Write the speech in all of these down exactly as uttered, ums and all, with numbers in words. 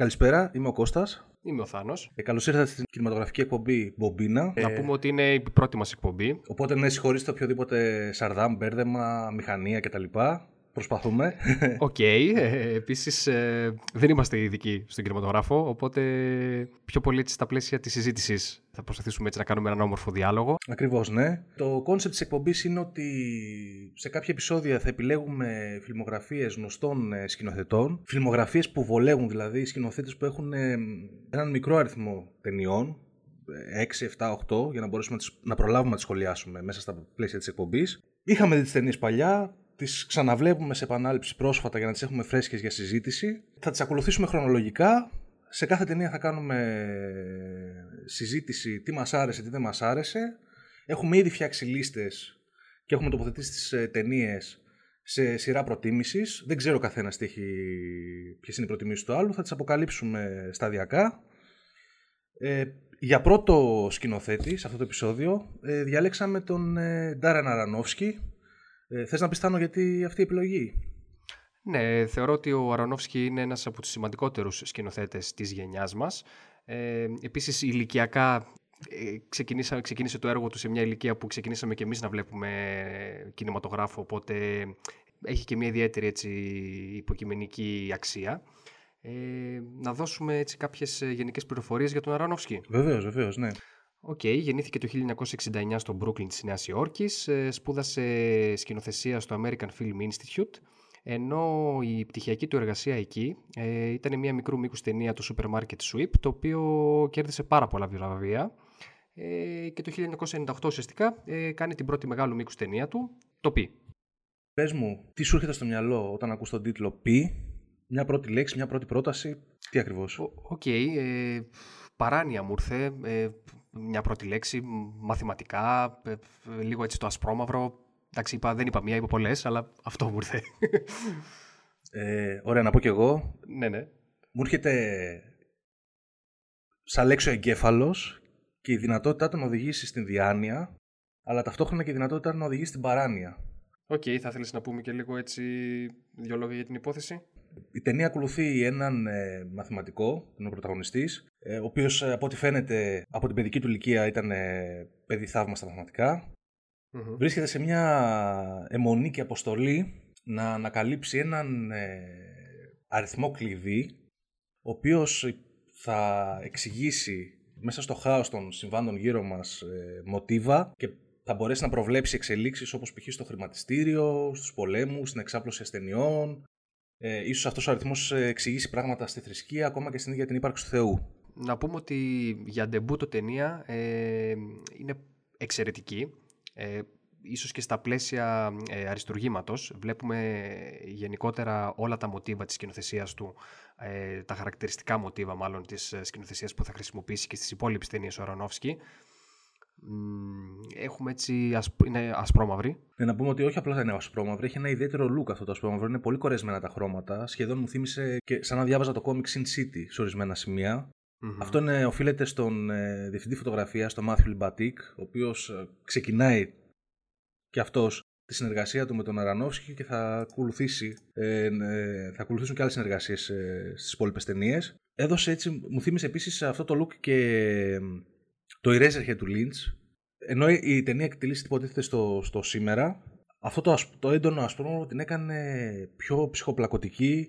Καλησπέρα, είμαι ο Κώστας. Είμαι ο Θάνος. Ε, καλώς ήρθατε στην κινηματογραφική εκπομπή Μπομπίνα. Να ε, πούμε ότι είναι η πρώτη μας εκπομπή. Οπότε ναι, συγχωρήστε οποιοδήποτε σαρδάμ, μπέρδεμα, μηχανία κτλ. Προσπαθούμε. Οκ. Okay. Ε, επίσης, ε, δεν είμαστε ειδικοί στον κινηματογράφο, οπότε πιο πολύ στα πλαίσια της συζήτησης θα προσπαθήσουμε έτσι να κάνουμε έναν όμορφο διάλογο. Ακριβώς, ναι. Το κόνσεπτ της εκπομπής είναι ότι σε κάποια επεισόδια θα επιλέγουμε φιλμογραφίες γνωστών σκηνοθετών, φιλμογραφίες που βολεύουν, δηλαδή σκηνοθέτες που έχουν έναν μικρό αριθμό ταινιών, έξι, εφτά, οκτώ, για να μπορέσουμε να προλάβουμε να τις σχολιάσουμε μέσα στα πλαίσια της εκπομπής. Είχαμε δει τις ταινίες παλιά. Τις ξαναβλέπουμε σε επανάληψη πρόσφατα για να τις έχουμε φρέσκες για συζήτηση. Θα τις ακολουθήσουμε χρονολογικά. Σε κάθε ταινία θα κάνουμε συζήτηση τι μας άρεσε, τι δεν μας άρεσε. Έχουμε ήδη φτιάξει λίστες και έχουμε τοποθετήσει τις ταινίες σε σειρά προτίμησης. Δεν ξέρω καθένας τι έχει, ποιες είναι οι προτιμήσεις του άλλου. Θα τις αποκαλύψουμε σταδιακά. Ε, για πρώτο σκηνοθέτη σε αυτό το επεισόδιο ε, διαλέξαμε τον ε, Ντάρεν Αρονόφσκι. Ε, θες να πεις, Θάνο, γιατί αυτή η επιλογή? Ναι, θεωρώ ότι ο Αρονόφσκι είναι ένας από τους σημαντικότερους σκηνοθέτες της γενιάς μας. Ε, επίσης, ηλικιακά ε, ξεκινήσα, ξεκίνησε το έργο του σε μια ηλικία που ξεκινήσαμε και εμείς να βλέπουμε κινηματογράφο, οπότε έχει και μια ιδιαίτερη έτσι, υποκειμενική αξία. Ε, να δώσουμε έτσι, κάποιες γενικές πληροφορίες για τον Αρονόφσκι. Βεβαίως, βεβαίως, ναι. Οκ, okay, γεννήθηκε το χίλια εννιακόσια εξήντα εννιά στο Brooklyn της Νέας Υόρκης, σπούδασε σκηνοθεσία στο American Film Institute, ενώ η πτυχιακή του εργασία εκεί ήταν μια μικρού μήκους ταινία, το Supermarket Sweep, το οποίο κέρδισε πάρα πολλά βραβεία και το χίλια εννιακόσια ενενήντα οκτώ ουσιαστικά κάνει την πρώτη μεγάλου μήκους ταινία του, το Πι. Πες μου, τι σου έρχεται στο μυαλό όταν ακούς τον τίτλο Πι, μια πρώτη λέξη, μια πρώτη πρόταση, τι ακριβώς? Οκ, okay, ε, παράνοια μου ήρθε. Ε, Μια πρώτη λέξη, μαθηματικά, λίγο έτσι το ασπρόμαυρο. Εντάξει, είπα, δεν είπα μία, είπα πολλές, αλλά αυτό μου ήρθε. Ε, ωραία, να πω κι εγώ. Ναι, ναι. Μου έρχεται σαν λέξη ο εγκέφαλος και η δυνατότητά του να οδηγήσει στην διάνοια, αλλά ταυτόχρονα και η δυνατότητά του να οδηγήσει στην παράνοια. Οκ, okay, θα θέλεις να πούμε και λίγο έτσι δύο λόγια για την υπόθεση? Η ταινία ακολουθεί έναν ε, μαθηματικό, τον πρωταγωνιστής, ε, ο οποίος από ό,τι φαίνεται από την παιδική του ηλικία ήταν ε, παιδί θαύμα στα μαθηματικά. Mm-hmm. Βρίσκεται σε μια αιμονή και αποστολή να ανακαλύψει έναν ε, αριθμό κλειδί, ο οποίος θα εξηγήσει μέσα στο χάος των συμβάντων γύρω μας ε, μοτίβα και θα μπορέσει να προβλέψει εξελίξεις όπως π.χ. στο χρηματιστήριο, στους πολέμους, στην εξάπλωση ασθενειών. Ε, ίσως αυτός ο αριθμός εξηγήσει πράγματα στη θρησκεία, ακόμα και στην ίδια την ύπαρξη του Θεού. Να πούμε ότι για ντεμπούτο ταινία ε, είναι εξαιρετική. Ε, ίσως και στα πλαίσια ε, αριστουργήματος βλέπουμε γενικότερα όλα τα μοτίβα της σκηνοθεσίας του, ε, τα χαρακτηριστικά μοτίβα μάλλον της σκηνοθεσίας που θα χρησιμοποιήσει και στις υπόλοιπες ταινίες ο Αρονόφσκι. Έχουμε έτσι, ασπ... είναι ασπρόμαυρη. Ναι, να πούμε ότι όχι απλά είναι ασπρόμαυρη, έχει ένα ιδιαίτερο look αυτό το ασπρόμαυρο. Είναι πολύ κορεσμένα τα χρώματα. Σχεδόν μου θύμισε και σαν να διάβαζα το κόμικ Sin City σε ορισμένα σημεία. Mm-hmm. Αυτό είναι, οφείλεται στον ε, διευθυντή φωτογραφίας, τον Μάθιου Λιμπατίκ, ο οποίος ε, ξεκινάει και αυτός τη συνεργασία του με τον Αρονόφσκι και θα, ακολουθήσει, ε, ε, θα ακολουθήσουν και άλλες συνεργασίες ε, στις υπόλοιπες ταινίες. Έδωσε έτσι, μου θύμισε επίσης αυτό το look και ε, το Eraserhead του Lynch. Ενώ η ταινία εκτελήσει υποτίθεται στο, στο σήμερα, αυτό το, το έντονο ασπρόμαυρο την έκανε πιο ψυχοπλακωτική,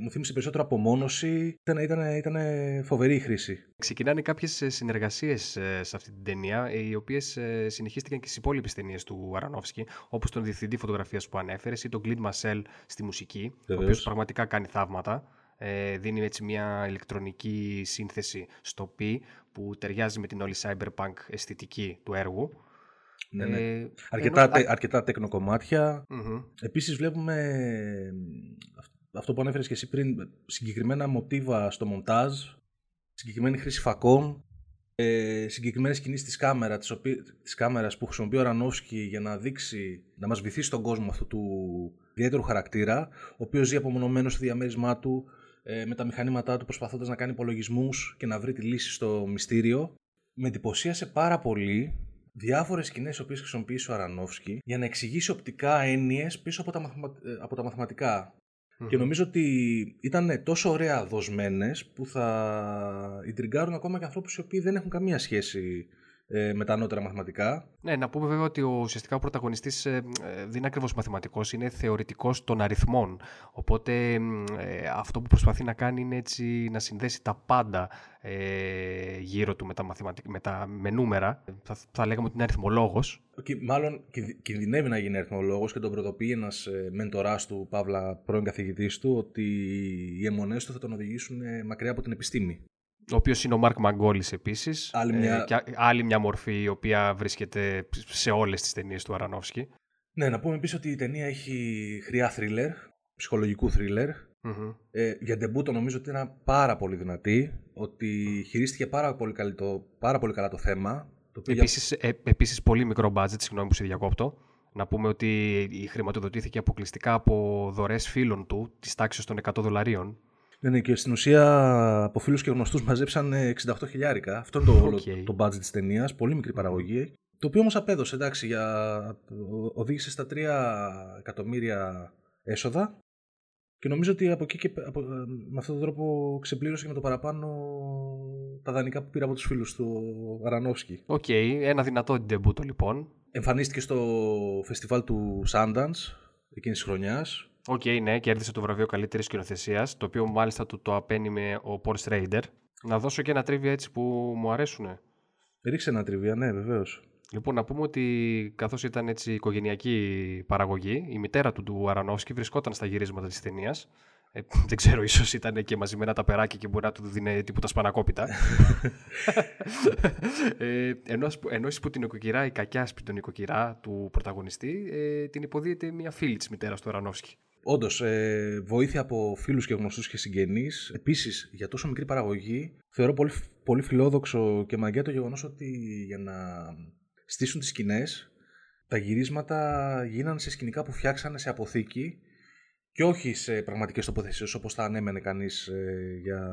μου θύμισε περισσότερο απομόνωση, ήταν, ήταν, ήταν φοβερή η χρήση. Ξεκινάνε κάποιες συνεργασίες σε αυτή την ταινία, οι οποίες συνεχίστηκαν και στις υπόλοιπες ταινίες του Αρονόφσκι, όπως τον διευθυντή φωτογραφίας που ανέφερες ή τον Κλίντ Μασέλ στη μουσική, βεβαίως, ο οποίος πραγματικά κάνει θαύματα. Δίνει έτσι μια ηλεκτρονική σύνθεση στο πι που ταιριάζει με την όλη cyberpunk αισθητική του έργου. Ναι, ναι. Ε, αρκετά, ενώ... τε, αρκετά τεκνοκομμάτια. Mm-hmm. Επίσης βλέπουμε αυτό που ανέφερες και εσύ πριν, συγκεκριμένα μοτίβα στο μοντάζ, συγκεκριμένη χρήση φακών, ε, συγκεκριμένες κινήσεις της, κάμερα, της, οπί... της κάμερας που χρησιμοποιεί ο Αρονόφσκι για να δείξει, να μας βυθίσει τον κόσμο αυτού του ιδιαίτερου χαρακτήρα, ο οποίος ζει απομονωμένος στο διαμέρισμά του, με τα μηχανήματά του, προσπαθώντας να κάνει υπολογισμούς και να βρει τη λύση στο μυστήριο. Με εντυπωσίασε πάρα πολύ διάφορες σκηνές οι οποίες χρησιμοποιήσει ο Αρονόφσκι για να εξηγήσει οπτικά έννοιες πίσω από τα, μαθημα... από τα μαθηματικά. Mm-hmm. Και νομίζω ότι ήταν τόσο ωραία δοσμένες που θα ιντριγκάρουν ακόμα και ανθρώπους οι οποίοι δεν έχουν καμία σχέση ε, με τα ανώτερα μαθηματικά. Ναι, να πούμε βέβαια ότι ο, ουσιαστικά ο πρωταγωνιστής ε, ε, δεν είναι ακριβώς μαθηματικός, είναι θεωρητικός των αριθμών. Οπότε ε, ε, αυτό που προσπαθεί να κάνει είναι έτσι να συνδέσει τα πάντα ε, γύρω του με, τα μαθηματικ... με, τα... με νούμερα. Θα, θα λέγαμε ότι είναι αριθμολόγος. Okay, μάλλον κινδυνεύει να γίνει αριθμολόγος και τον πρωτοποιεί ένας ε, μέντοράς του, παύλα πρώην καθηγητής του, ότι οι αιμονές του θα τον οδηγήσουν ε, μακριά από την επιστήμη. Ο οποίος είναι ο Μαρκ Μαγκόλης επίσης. Άλλη μια... Ε, άλλη μια μορφή η οποία βρίσκεται σε όλες τις ταινίες του Αρανόφσκι. Ναι, να πούμε επίσης ότι η ταινία έχει χρειά θρίλερ, ψυχολογικού θρίλερ. Mm-hmm. Ε, για ντεμπούτο νομίζω ότι είναι πάρα πολύ δυνατή, ότι χειρίστηκε πάρα πολύ, καλή το, πάρα πολύ καλά το θέμα. Το οποίο επίσης, για... ε, επίσης πολύ μικρό budget, συγγνώμη που σε διακόπτω. Να πούμε ότι η χρηματοδοτήθηκε αποκλειστικά από δωρές φίλων του της τάξης των εκατό δολαρίων. Ναι, ναι, και στην ουσία από φίλους και γνωστούς μαζέψαν εξήντα οκτώ χιλιάρικα. Αυτό είναι το, okay. το budget της ταινίας, πολύ μικρή παραγωγή. Το οποίο όμως απέδωσε, εντάξει, για... οδήγησε στα τρία εκατομμύρια έσοδα. Και νομίζω ότι από εκεί και από, με αυτόν τον τρόπο ξεπλήρωσε και με το παραπάνω τα δανεικά που πήρε από τους φίλους του Αρανόφσκι. Οκ, okay, ένα δυνατό ντεμπούτο λοιπόν. Εμφανίστηκε στο φεστιβάλ του Sundance εκείνης της χρονιάς. Οκ, okay, ναι, κέρδισε το βραβείο καλύτερης σκηνοθεσίας, το οποίο μάλιστα του το απένιμε ο Πολ Στρέιντερ. Να δώσω και ένα τρίβια έτσι που μου αρέσουνε. Ρίξε ένα τρίβια, ναι, βεβαίως. Λοιπόν, να πούμε ότι καθώς ήταν έτσι οικογενειακή παραγωγή, η μητέρα του, του Αρανόφσκι, βρισκόταν στα γυρίσματα της ταινίας. Ε, δεν ξέρω, ίσως ήταν και μαζεμένα τα περάκια και μπορεί να του δίνει τίποτα σπανακόπιτα. ε, ενώ, ενώ που την οικοκυρά, η κακιάσπη τον οικοκυρά του πρωταγωνιστή, ε, την υποδίεται μια φίλη της μητέρας του Αρανόφσκι. Όντως, ε, βοήθεια από φίλους και γνωστούς και συγγενείς. Επίσης, για τόσο μικρή παραγωγή, θεωρώ πολύ, πολύ φιλόδοξο και μαγιά το γεγονός ότι για να στήσουν τις σκηνές, τα γυρίσματα γίνανε σε σκηνικά που φτιάξανε σε αποθήκη και όχι σε πραγματικές τοποθεσίες όπως θα ανέμενε κανείς ε, για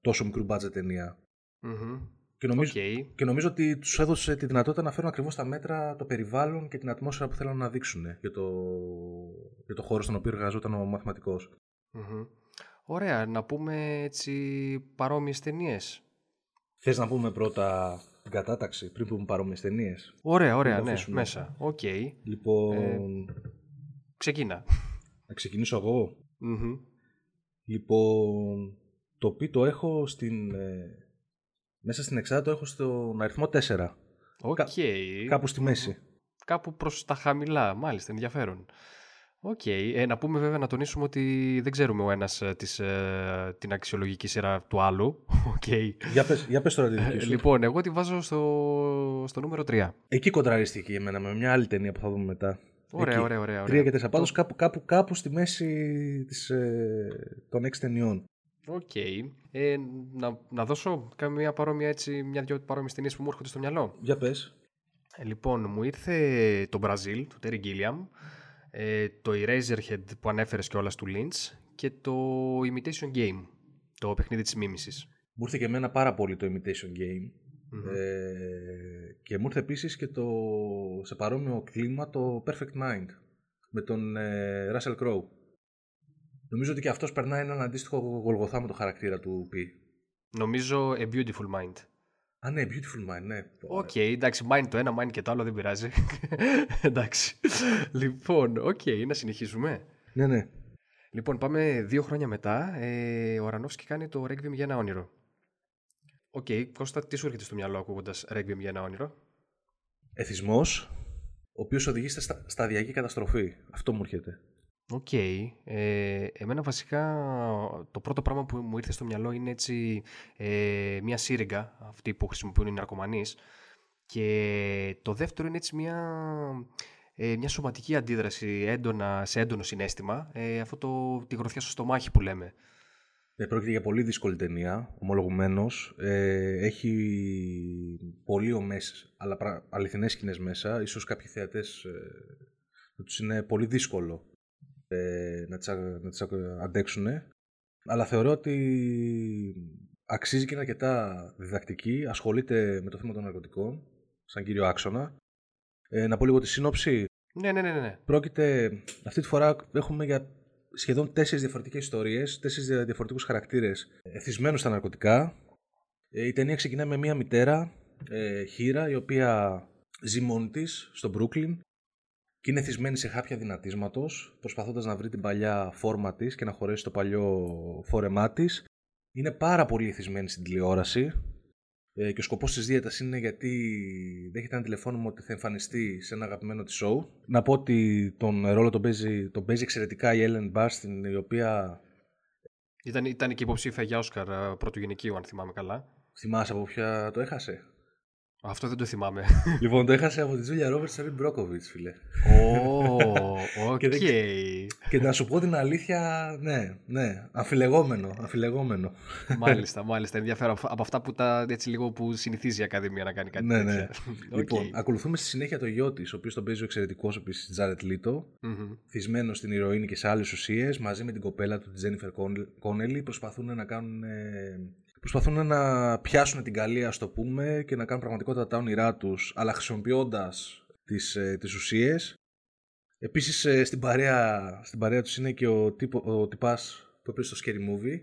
τόσο μικρού budget ταινία. Mm-hmm. Και, νομίζω, okay. και νομίζω ότι τους έδωσε τη δυνατότητα να φέρουν ακριβώς στα μέτρα το περιβάλλον και την ατμόσφαιρα που θέλουν να δείξουν για το, για το χώρο στον οποίο εργαζόταν ο μαθηματικός. Mm-hmm. Ωραία, να πούμε έτσι παρόμοιες ταινίες. Θες να πούμε πρώτα την κατάταξη πριν πούμε παρόμοιες ταινίες? Ωραία, ωραία, ναι, μέσα. Οκ. Okay. Λοιπόν... Ε, ξεκίνα. Να ξεκινήσω εγώ. Mm-hmm. Λοιπόν, το πι το έχω στην... Ε, μέσα στην εξάδα το έχω στον αριθμό τέσσερα. Οκ. Okay. Κάπου στη μέση. Κάπου προς τα χαμηλά, μάλιστα, ενδιαφέρον. Οκ. Okay. Ε, να πούμε βέβαια, να τονίσουμε ότι δεν ξέρουμε ο ένας της, ε, την αξιολογική σειρά του άλλου. Okay. Για, πες, για πες τώρα τη δική σου. Λοιπόν, εγώ τη βάζω στο, στο νούμερο τρία. Εκεί κοντραρίστηκε για μένα με μια άλλη ταινία που θα δούμε μετά. Ωραία, ωραία, ωραία. Τρία και τέσσερα. Πάντως κάπου, κάπου, κάπου στη μέση της, ε, των έξι ταινιών. Οκ. Okay. Ε, να, να δώσω καμία παρόμοια έτσι, μια-δυο παρόμοιες ταινίες που μου έρχονται στο μυαλό. Για πες. Ε, λοιπόν, μου ήρθε το Μπραζίλ, του Terry Gilliam, ε, το Eraserhead που ανέφερες κιόλας του Lynch και το Imitation Game, το παιχνίδι της μίμησης. Μου ήρθε και εμένα πάρα πολύ το Imitation Game. Mm-hmm. Ε, και μου ήρθε επίσης και το, σε παρόμοιο κλίμα, το Perfect Mind με τον ε, Russell Crowe. Νομίζω ότι και αυτός περνάει έναν αντίστοιχο γολγοθά με το χαρακτήρα του P. Νομίζω A Beautiful Mind. Α, ναι, Beautiful Mind, ναι. Οκ, okay, εντάξει, Mind το ένα, Mind και το άλλο, δεν πειράζει. Εντάξει. Λοιπόν, οκ, okay, να συνεχίσουμε. Ναι, ναι. Λοιπόν, πάμε δύο χρόνια μετά. Ε, ο Αρανόφσκι κάνει το Requiem για ένα όνειρο. Οκ, okay, Κώστα, τι σου έρχεται στο μυαλό ακούγοντας Requiem για ένα όνειρο? Εθισμός, ο οποίος οδηγεί στα σταδιακή καταστροφή. Αυτό μου έρχεται. Οκ. Okay. Ε, εμένα βασικά το πρώτο πράγμα που μου ήρθε στο μυαλό είναι έτσι ε, μια σύριγγα, αυτή που χρησιμοποιούν οι ναρκωμανείς. Και το δεύτερο είναι έτσι μια, ε, μια σωματική αντίδραση έντονα, σε έντονο συναίσθημα. Ε, αυτό το τη γροθιά στο στομάχι που λέμε. Ε, πρόκειται για πολύ δύσκολη ταινία, ομολογουμένως. Ε, έχει πολύ ομές, αλλά αληθινές σκηνές μέσα. Ίσως κάποιοι θεατές ε, τους είναι πολύ δύσκολο ε, να, τις, να τις αντέξουν. Αλλά θεωρώ ότι αξίζει και είναι αρκετά διδακτική. Ασχολείται με το θέμα των ναρκωτικών, σαν κύριο άξονα. Ε, να πω λίγο τη σύνοψη. Ναι, ναι, ναι, ναι. Πρόκειται, αυτή τη φορά έχουμε για σχεδόν τέσσερις διαφορετικές ιστορίες, τέσσερις διαφορετικούς χαρακτήρες εθισμένους στα ναρκωτικά. Η ταινία ξεκινάει με μια μητέρα, ε, χήρα, η οποία ζει μόνη της στο Μπρούκλιν και είναι εθισμένη σε χάπια δυνατίσματος, προσπαθώντας να βρει την παλιά φόρμα της και να χωρέσει το παλιό φόρεμά της. Είναι πάρα πολύ εθισμένη στην τηλεόραση. Και ο σκοπός της δίαιτας είναι γιατί δέχεται ένα τηλεφώνημα ότι θα εμφανιστεί σε ένα αγαπημένο της show. Να πω ότι τον ρόλο τον παίζει, τον παίζει εξαιρετικά η Ellen Burstyn, η οποία... Ήταν, ήταν και υποψήφια για Όσκαρ πρωτογενικίου, αν θυμάμαι καλά. Θυμάσαι από ποια το έχασε? Αυτό δεν το θυμάμαι. Λοιπόν, το έχασε από τη Τζούλια Ρόμπερτς και τον Μπρόκοβιτς, φίλε. Ω, οκ. Και να σου πω την αλήθεια, ναι, ναι, αμφιλεγόμενο, αμφιλεγόμενο. Μάλιστα, μάλιστα, ενδιαφέρον. Από αυτά που, τα, έτσι, λίγο που συνηθίζει η Ακαδημία να κάνει κάτι ναι, τέτοια. Ναι. Okay. Λοιπόν, ακολουθούμε στη συνέχεια το γιο της, ο οποίος τον παίζει ο εξαιρετικός, ο οποίος Τζάρετ Λίτο, mm-hmm. θυσμένο στην ηρωίνη και σε άλλες ουσίες, μαζί με την κοπέλα του, τη Τζένιφερ Κόνελι, προσπαθούν να κάνουν... Ε... Προσπαθούν να πιάσουν την καλία, ας το πούμε, και να κάνουν πραγματικότητα τα όνειρά τους, αλλά χρησιμοποιώντας τις, ε, τις ουσίες. Επίσης, ε, στην, παρέα, στην παρέα τους είναι και ο, τύπο, ο τυπάς που έπαιζε στο Scary Movie.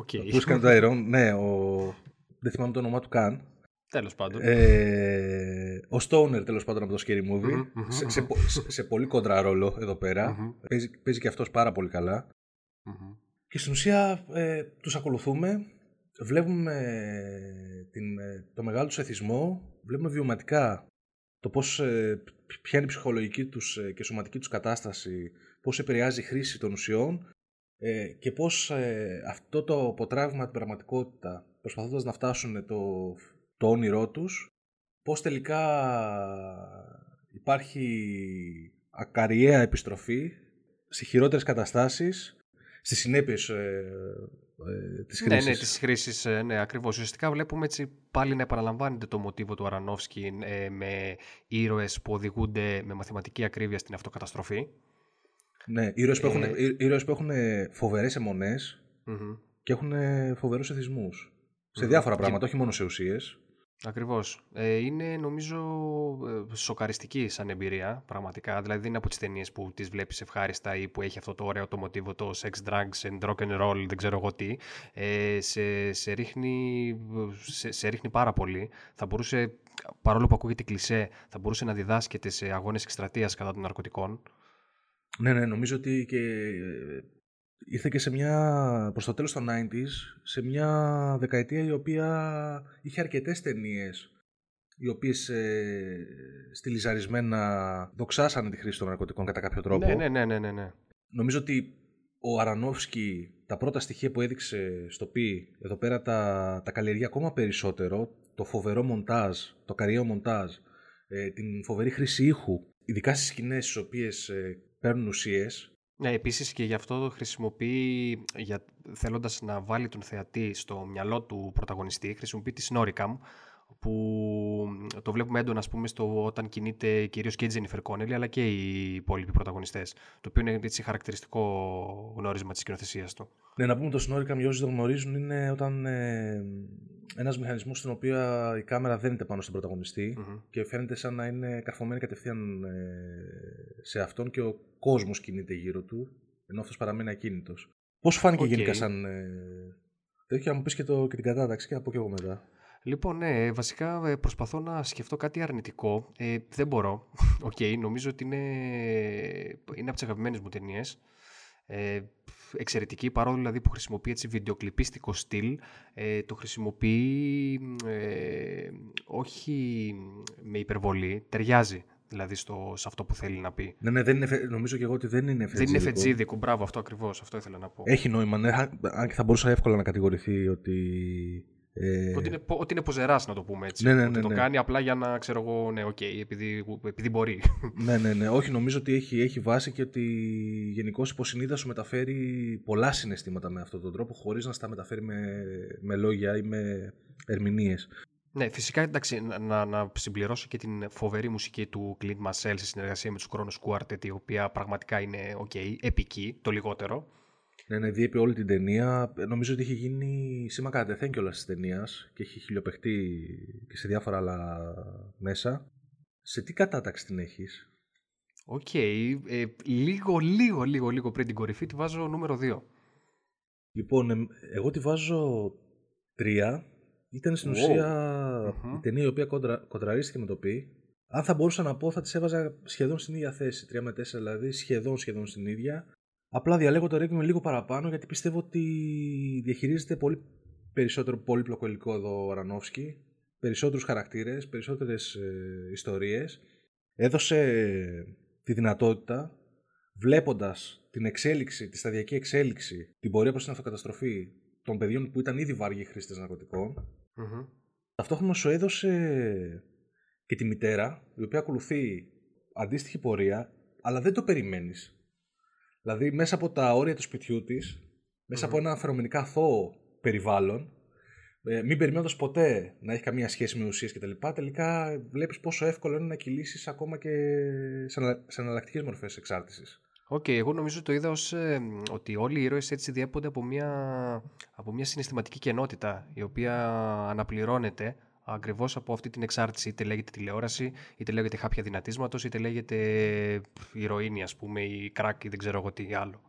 Okay. Που έκανε το Iron. Ναι, ο... δεν θυμάμαι το όνομά του καν. Τέλος πάντων. Ε, ο Stoner, τέλος πάντων, από το Scary Movie. Mm-hmm. Σε, σε, σε, σε πολύ κόντρα ρόλο εδώ πέρα. Mm-hmm. Παίζει, παίζει και αυτός πάρα πολύ καλά. Mm-hmm. Και στην ουσία ε, τους ακολουθούμε. Βλέπουμε την, το μεγάλο τους εθισμό, βλέπουμε βιωματικά το πώς, ποια είναι η ψυχολογική τους και σωματική τους κατάσταση, πώς επηρεάζει η χρήση των ουσιών και πώς αυτό το αποτράβημα την πραγματικότητα, προσπαθώντας να φτάσουν το, το όνειρό τους, πώς τελικά υπάρχει ακαριαία επιστροφή σε χειρότερες καταστάσεις, στις συνέπειες της χρήσης. Ναι, ναι, της χρήσης, ναι, ακριβώς. Ουσιαστικά βλέπουμε έτσι πάλι να επαναλαμβάνεται το μοτίβο του Αρανόφσκι ε, με ήρωες που οδηγούνται με μαθηματική ακρίβεια στην αυτοκαταστροφή. Ναι, ήρωες που έχουν, ε... έχουν φοβερές αιμονές mm-hmm. και έχουν φοβερούς εθισμούς σε mm-hmm. διάφορα πράγματα, και... όχι μόνο σε ουσίες. Ακριβώς. Ε, είναι νομίζω σοκαριστική σαν εμπειρία πραγματικά. Δηλαδή είναι από τις ταινίες που τις βλέπεις ευχάριστα ή που έχει αυτό το ωραίο το μοτίβο το sex, drugs and rock and roll, δεν ξέρω εγώ τι. Ε, σε, σε, ρίχνει, σε, σε ρίχνει πάρα πολύ. Θα μπορούσε, παρόλο που ακούγεται κλισέ, θα μπορούσε να διδάσκεται σε αγώνες εκστρατείας κατά των ναρκωτικών. Ναι, ναι, νομίζω ότι και... Ήρθε και σε μια, προς το τέλος των ενενήντα, σε μια δεκαετία η οποία είχε αρκετές ταινίες οι οποίες ε, στυλιζαρισμένα δοξάσανε τη χρήση των ναρκωτικών κατά κάποιο τρόπο. Ναι, ναι, ναι, ναι, ναι. Νομίζω ότι ο Αρανόφσκι τα πρώτα στοιχεία που έδειξε στο Πι εδώ πέρα τα, τα καλλιεργεί ακόμα περισσότερο, το φοβερό μοντάζ, το ακαριαίο μοντάζ, ε, την φοβερή χρήση ήχου, ειδικά στις σκηνές στις οποίες ε, παίρνουν ουσίες. Ναι, επίσης και γι' αυτό χρησιμοποιεί, για, θέλοντας να βάλει τον θεατή στο μυαλό του πρωταγωνιστή, χρησιμοποιεί τη Σνόρικαμ, που το βλέπουμε έντονα, ας πούμε, στο, όταν κινείται κυρίως και η Τζένιφερ Κόνελι, αλλά και οι υπόλοιποι πρωταγωνιστές, το οποίο είναι έτσι χαρακτηριστικό γνώρισμα της σκηνοθεσίας του. Ναι, να πούμε το Σνόρικαμ, για όσοι το γνωρίζουν, είναι όταν ε, ένας μηχανισμός στον οποίο η κάμερα δένεται πάνω στον πρωταγωνιστή mm-hmm. και φαίνεται σαν να είναι καρφωμένη κατευθείαν ε, σε αυτόν και ο κόσμος κινείται γύρω του, ενώ αυτός παραμένει ακίνητος. Πώς φάνηκε okay. γενικά σαν... Ε, τέτοια, μου πεις και, το, και την κατάταξη και από και εγώ μετά. Λοιπόν, ναι, βασικά προσπαθώ να σκεφτώ κάτι αρνητικό. Ε, δεν μπορώ. Οκ, okay, νομίζω ότι είναι, είναι από τις αγαπημένες μου ταινίες. Ε, εξαιρετική, παρόλο δηλαδή που χρησιμοποιεί έτσι βιντεοκλιπίστικο στυλ, ε, το χρησιμοποιεί ε, όχι με υπερβολή, ταιριάζει δηλαδή στο, σε αυτό που θέλει να πει. Ναι, ναι, δεν είναι, νομίζω και εγώ ότι δεν είναι εφετζίδικο. Δεν είναι εφετζίδικο, μπράβο, αυτό ακριβώς, αυτό ήθελα να πω. Έχει νόημα, ναι, αν και θα μπορούσα εύκολα να κατηγορηθεί ότι... Ε... Ότι, είναι, ότι είναι ποζεράς, να το πούμε έτσι. Ναι, ναι, ναι, ναι. Το κάνει απλά για να ξέρω εγώ, ναι, οκ, okay, επειδή, επειδή μπορεί. Ναι, ναι, ναι. Όχι, νομίζω ότι έχει, έχει βάση και ότι γενικώς υποσυνείδητα σου μεταφέρει πολλά συναισθήματα με αυτόν τον τρόπο, χωρίς να στα μεταφέρει με, με λόγια ή με ερμηνείες. Ναι, φυσικά, εντάξει, να, να συμπληρώσω και την φοβερή μουσική του Clint Mansell σε συνεργασία με τους Kronos Quartet, η οποία πραγματικά είναι, οκ, okay, επική, το λιγότερο. Ναι, ναι, διέπει όλη την ταινία. Νομίζω ότι είχε γίνει σήμα κατατεθέν κιόλας της ταινίας και έχει χιλιοπαιχτεί και σε διάφορα άλλα μέσα. Σε τι κατάταξη την έχεις? Οκ. Okay. Ε, λίγο, λίγο, λίγο, λίγο πριν την κορυφή τη βάζω νούμερο δύο. Λοιπόν, ε, εγώ τη βάζω τρία. Ήταν στην wow. ουσία uh-huh. η ταινία η οποία κοντρα, κοντραρίστηκε με το πι. Αν θα μπορούσα να πω, θα τις έβαζα σχεδόν στην ίδια θέση. τρία με τέσσερα δηλαδή, σχεδόν σχεδόν στην ίδια. Απλά διαλέγω το Requiem λίγο παραπάνω γιατί πιστεύω ότι διαχειρίζεται πολύ περισσότερο πολύπλοκο υλικό εδώ ο Αρανόφσκι. Περισσότερους χαρακτήρες, περισσότερες ε, ιστορίες. Έδωσε τη δυνατότητα, βλέποντας την εξέλιξη, τη σταδιακή εξέλιξη, την πορεία προς την αυτοκαταστροφή των παιδιών που ήταν ήδη βαριοί χρήστες ναρκωτικών. Mm-hmm. Ταυτόχρονα σου έδωσε και τη μητέρα, η οποία ακολουθεί αντίστοιχη πορεία, αλλά δεν το περιμένεις. Δηλαδή, μέσα από τα όρια του σπιτιού της, μέσα mm-hmm. από ένα φαινομενικά αθώο περιβάλλον, ε, μην περιμένοντας ποτέ να έχει καμία σχέση με ουσίες κτλ. Τελικά βλέπεις πόσο εύκολο είναι να κυλήσεις ακόμα και σε εναλλακτικές μορφές εξάρτησης. Οκ, okay, εγώ νομίζω το είδα ως ε, ότι όλοι οι ήρωες έτσι διέπονται από μια, από μια συναισθηματική κενότητα, η οποία αναπληρώνεται ακριβώς από αυτή την εξάρτηση, είτε λέγεται τηλεόραση, είτε λέγεται χάπια δυνατίσματος, είτε λέγεται ηρωίνη, ας πούμε, ή κράκ, ή δεν ξέρω εγώ τι άλλο.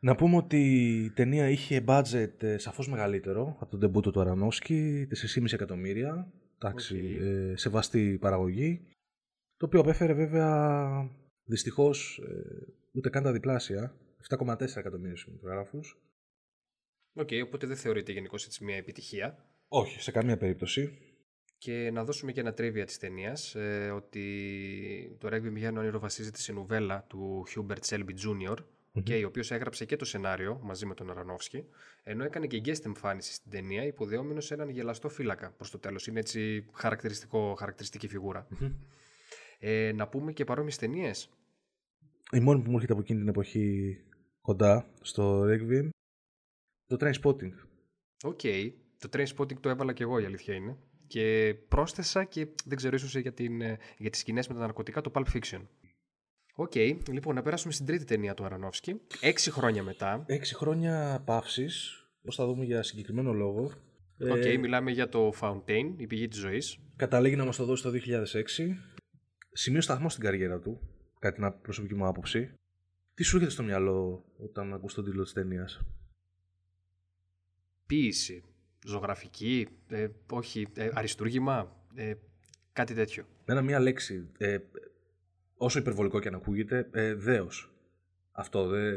Να πούμε ότι η ταινία είχε budget σαφώς μεγαλύτερο από τον τεμπούτο του Αρανόφσκι, τέσσερα κόμμα πέντε εκατομμύρια, εντάξει, okay. ε, σεβαστή παραγωγή, το οποίο απέφερε βέβαια δυστυχώς ε, ούτε καν τα διπλάσια, επτά κόμμα τέσσερα εκατομμύρια συμμετογράφους. Οκ, okay, οπότε δεν θεωρείται γενικώς έτσι μια επιτυχία. Όχι, σε καμία περίπτωση. Και να δώσουμε και ένα τρίβια της ταινίας, ε, ότι το Requiem για ένα όνειρο βασίζεται σε νουβέλα του Χιούμπερτ Σέλμπι Τζούνιορ, ο οποίος έγραψε και το σενάριο μαζί με τον Αρανόφσκι, ενώ έκανε και guest εμφάνιση στην ταινία, υποδεόμενος έναν γελαστό φύλακα προς το τέλος. Είναι έτσι χαρακτηριστικό, χαρακτηριστική φιγούρα. Mm-hmm. Ε, να πούμε και παρόμοιες ταινίες. Η μόνη που μου έρχεται από εκείνη την εποχή κοντά στο Requiem, το Trainspotting. Οκ. Okay. Το Trainspotting το έβαλα και εγώ, η αλήθεια είναι. Και πρόσθεσα και δεν ξέρω, ίσως για, την, για τις σκηνές με τα ναρκωτικά, το Pulp Fiction. Οκ, okay, λοιπόν, να περάσουμε στην τρίτη ταινία του Αρανόφσκι. Έξι χρόνια μετά. Έξι χρόνια παύσης, όπως θα δούμε για συγκεκριμένο λόγο. Οκ, okay, ε... μιλάμε για το Fountain, η πηγή της ζωής. Καταλήγει να μας το δώσει το δύο χιλιάδες έξι. Σημείο σταθμό στην καριέρα του, κατά την προσωπική μου άποψη. Τι σου έρχεται στο μυαλό όταν ακούς τον τίτλο της ταινίας? Ποίηση. Ζωγραφική, ε, όχι, ε, αριστούργημα, ε, κάτι τέτοιο. Ένα μία λέξη, ε, όσο υπερβολικό και αν ακούγεται, ε, δέος. Αυτό, δε,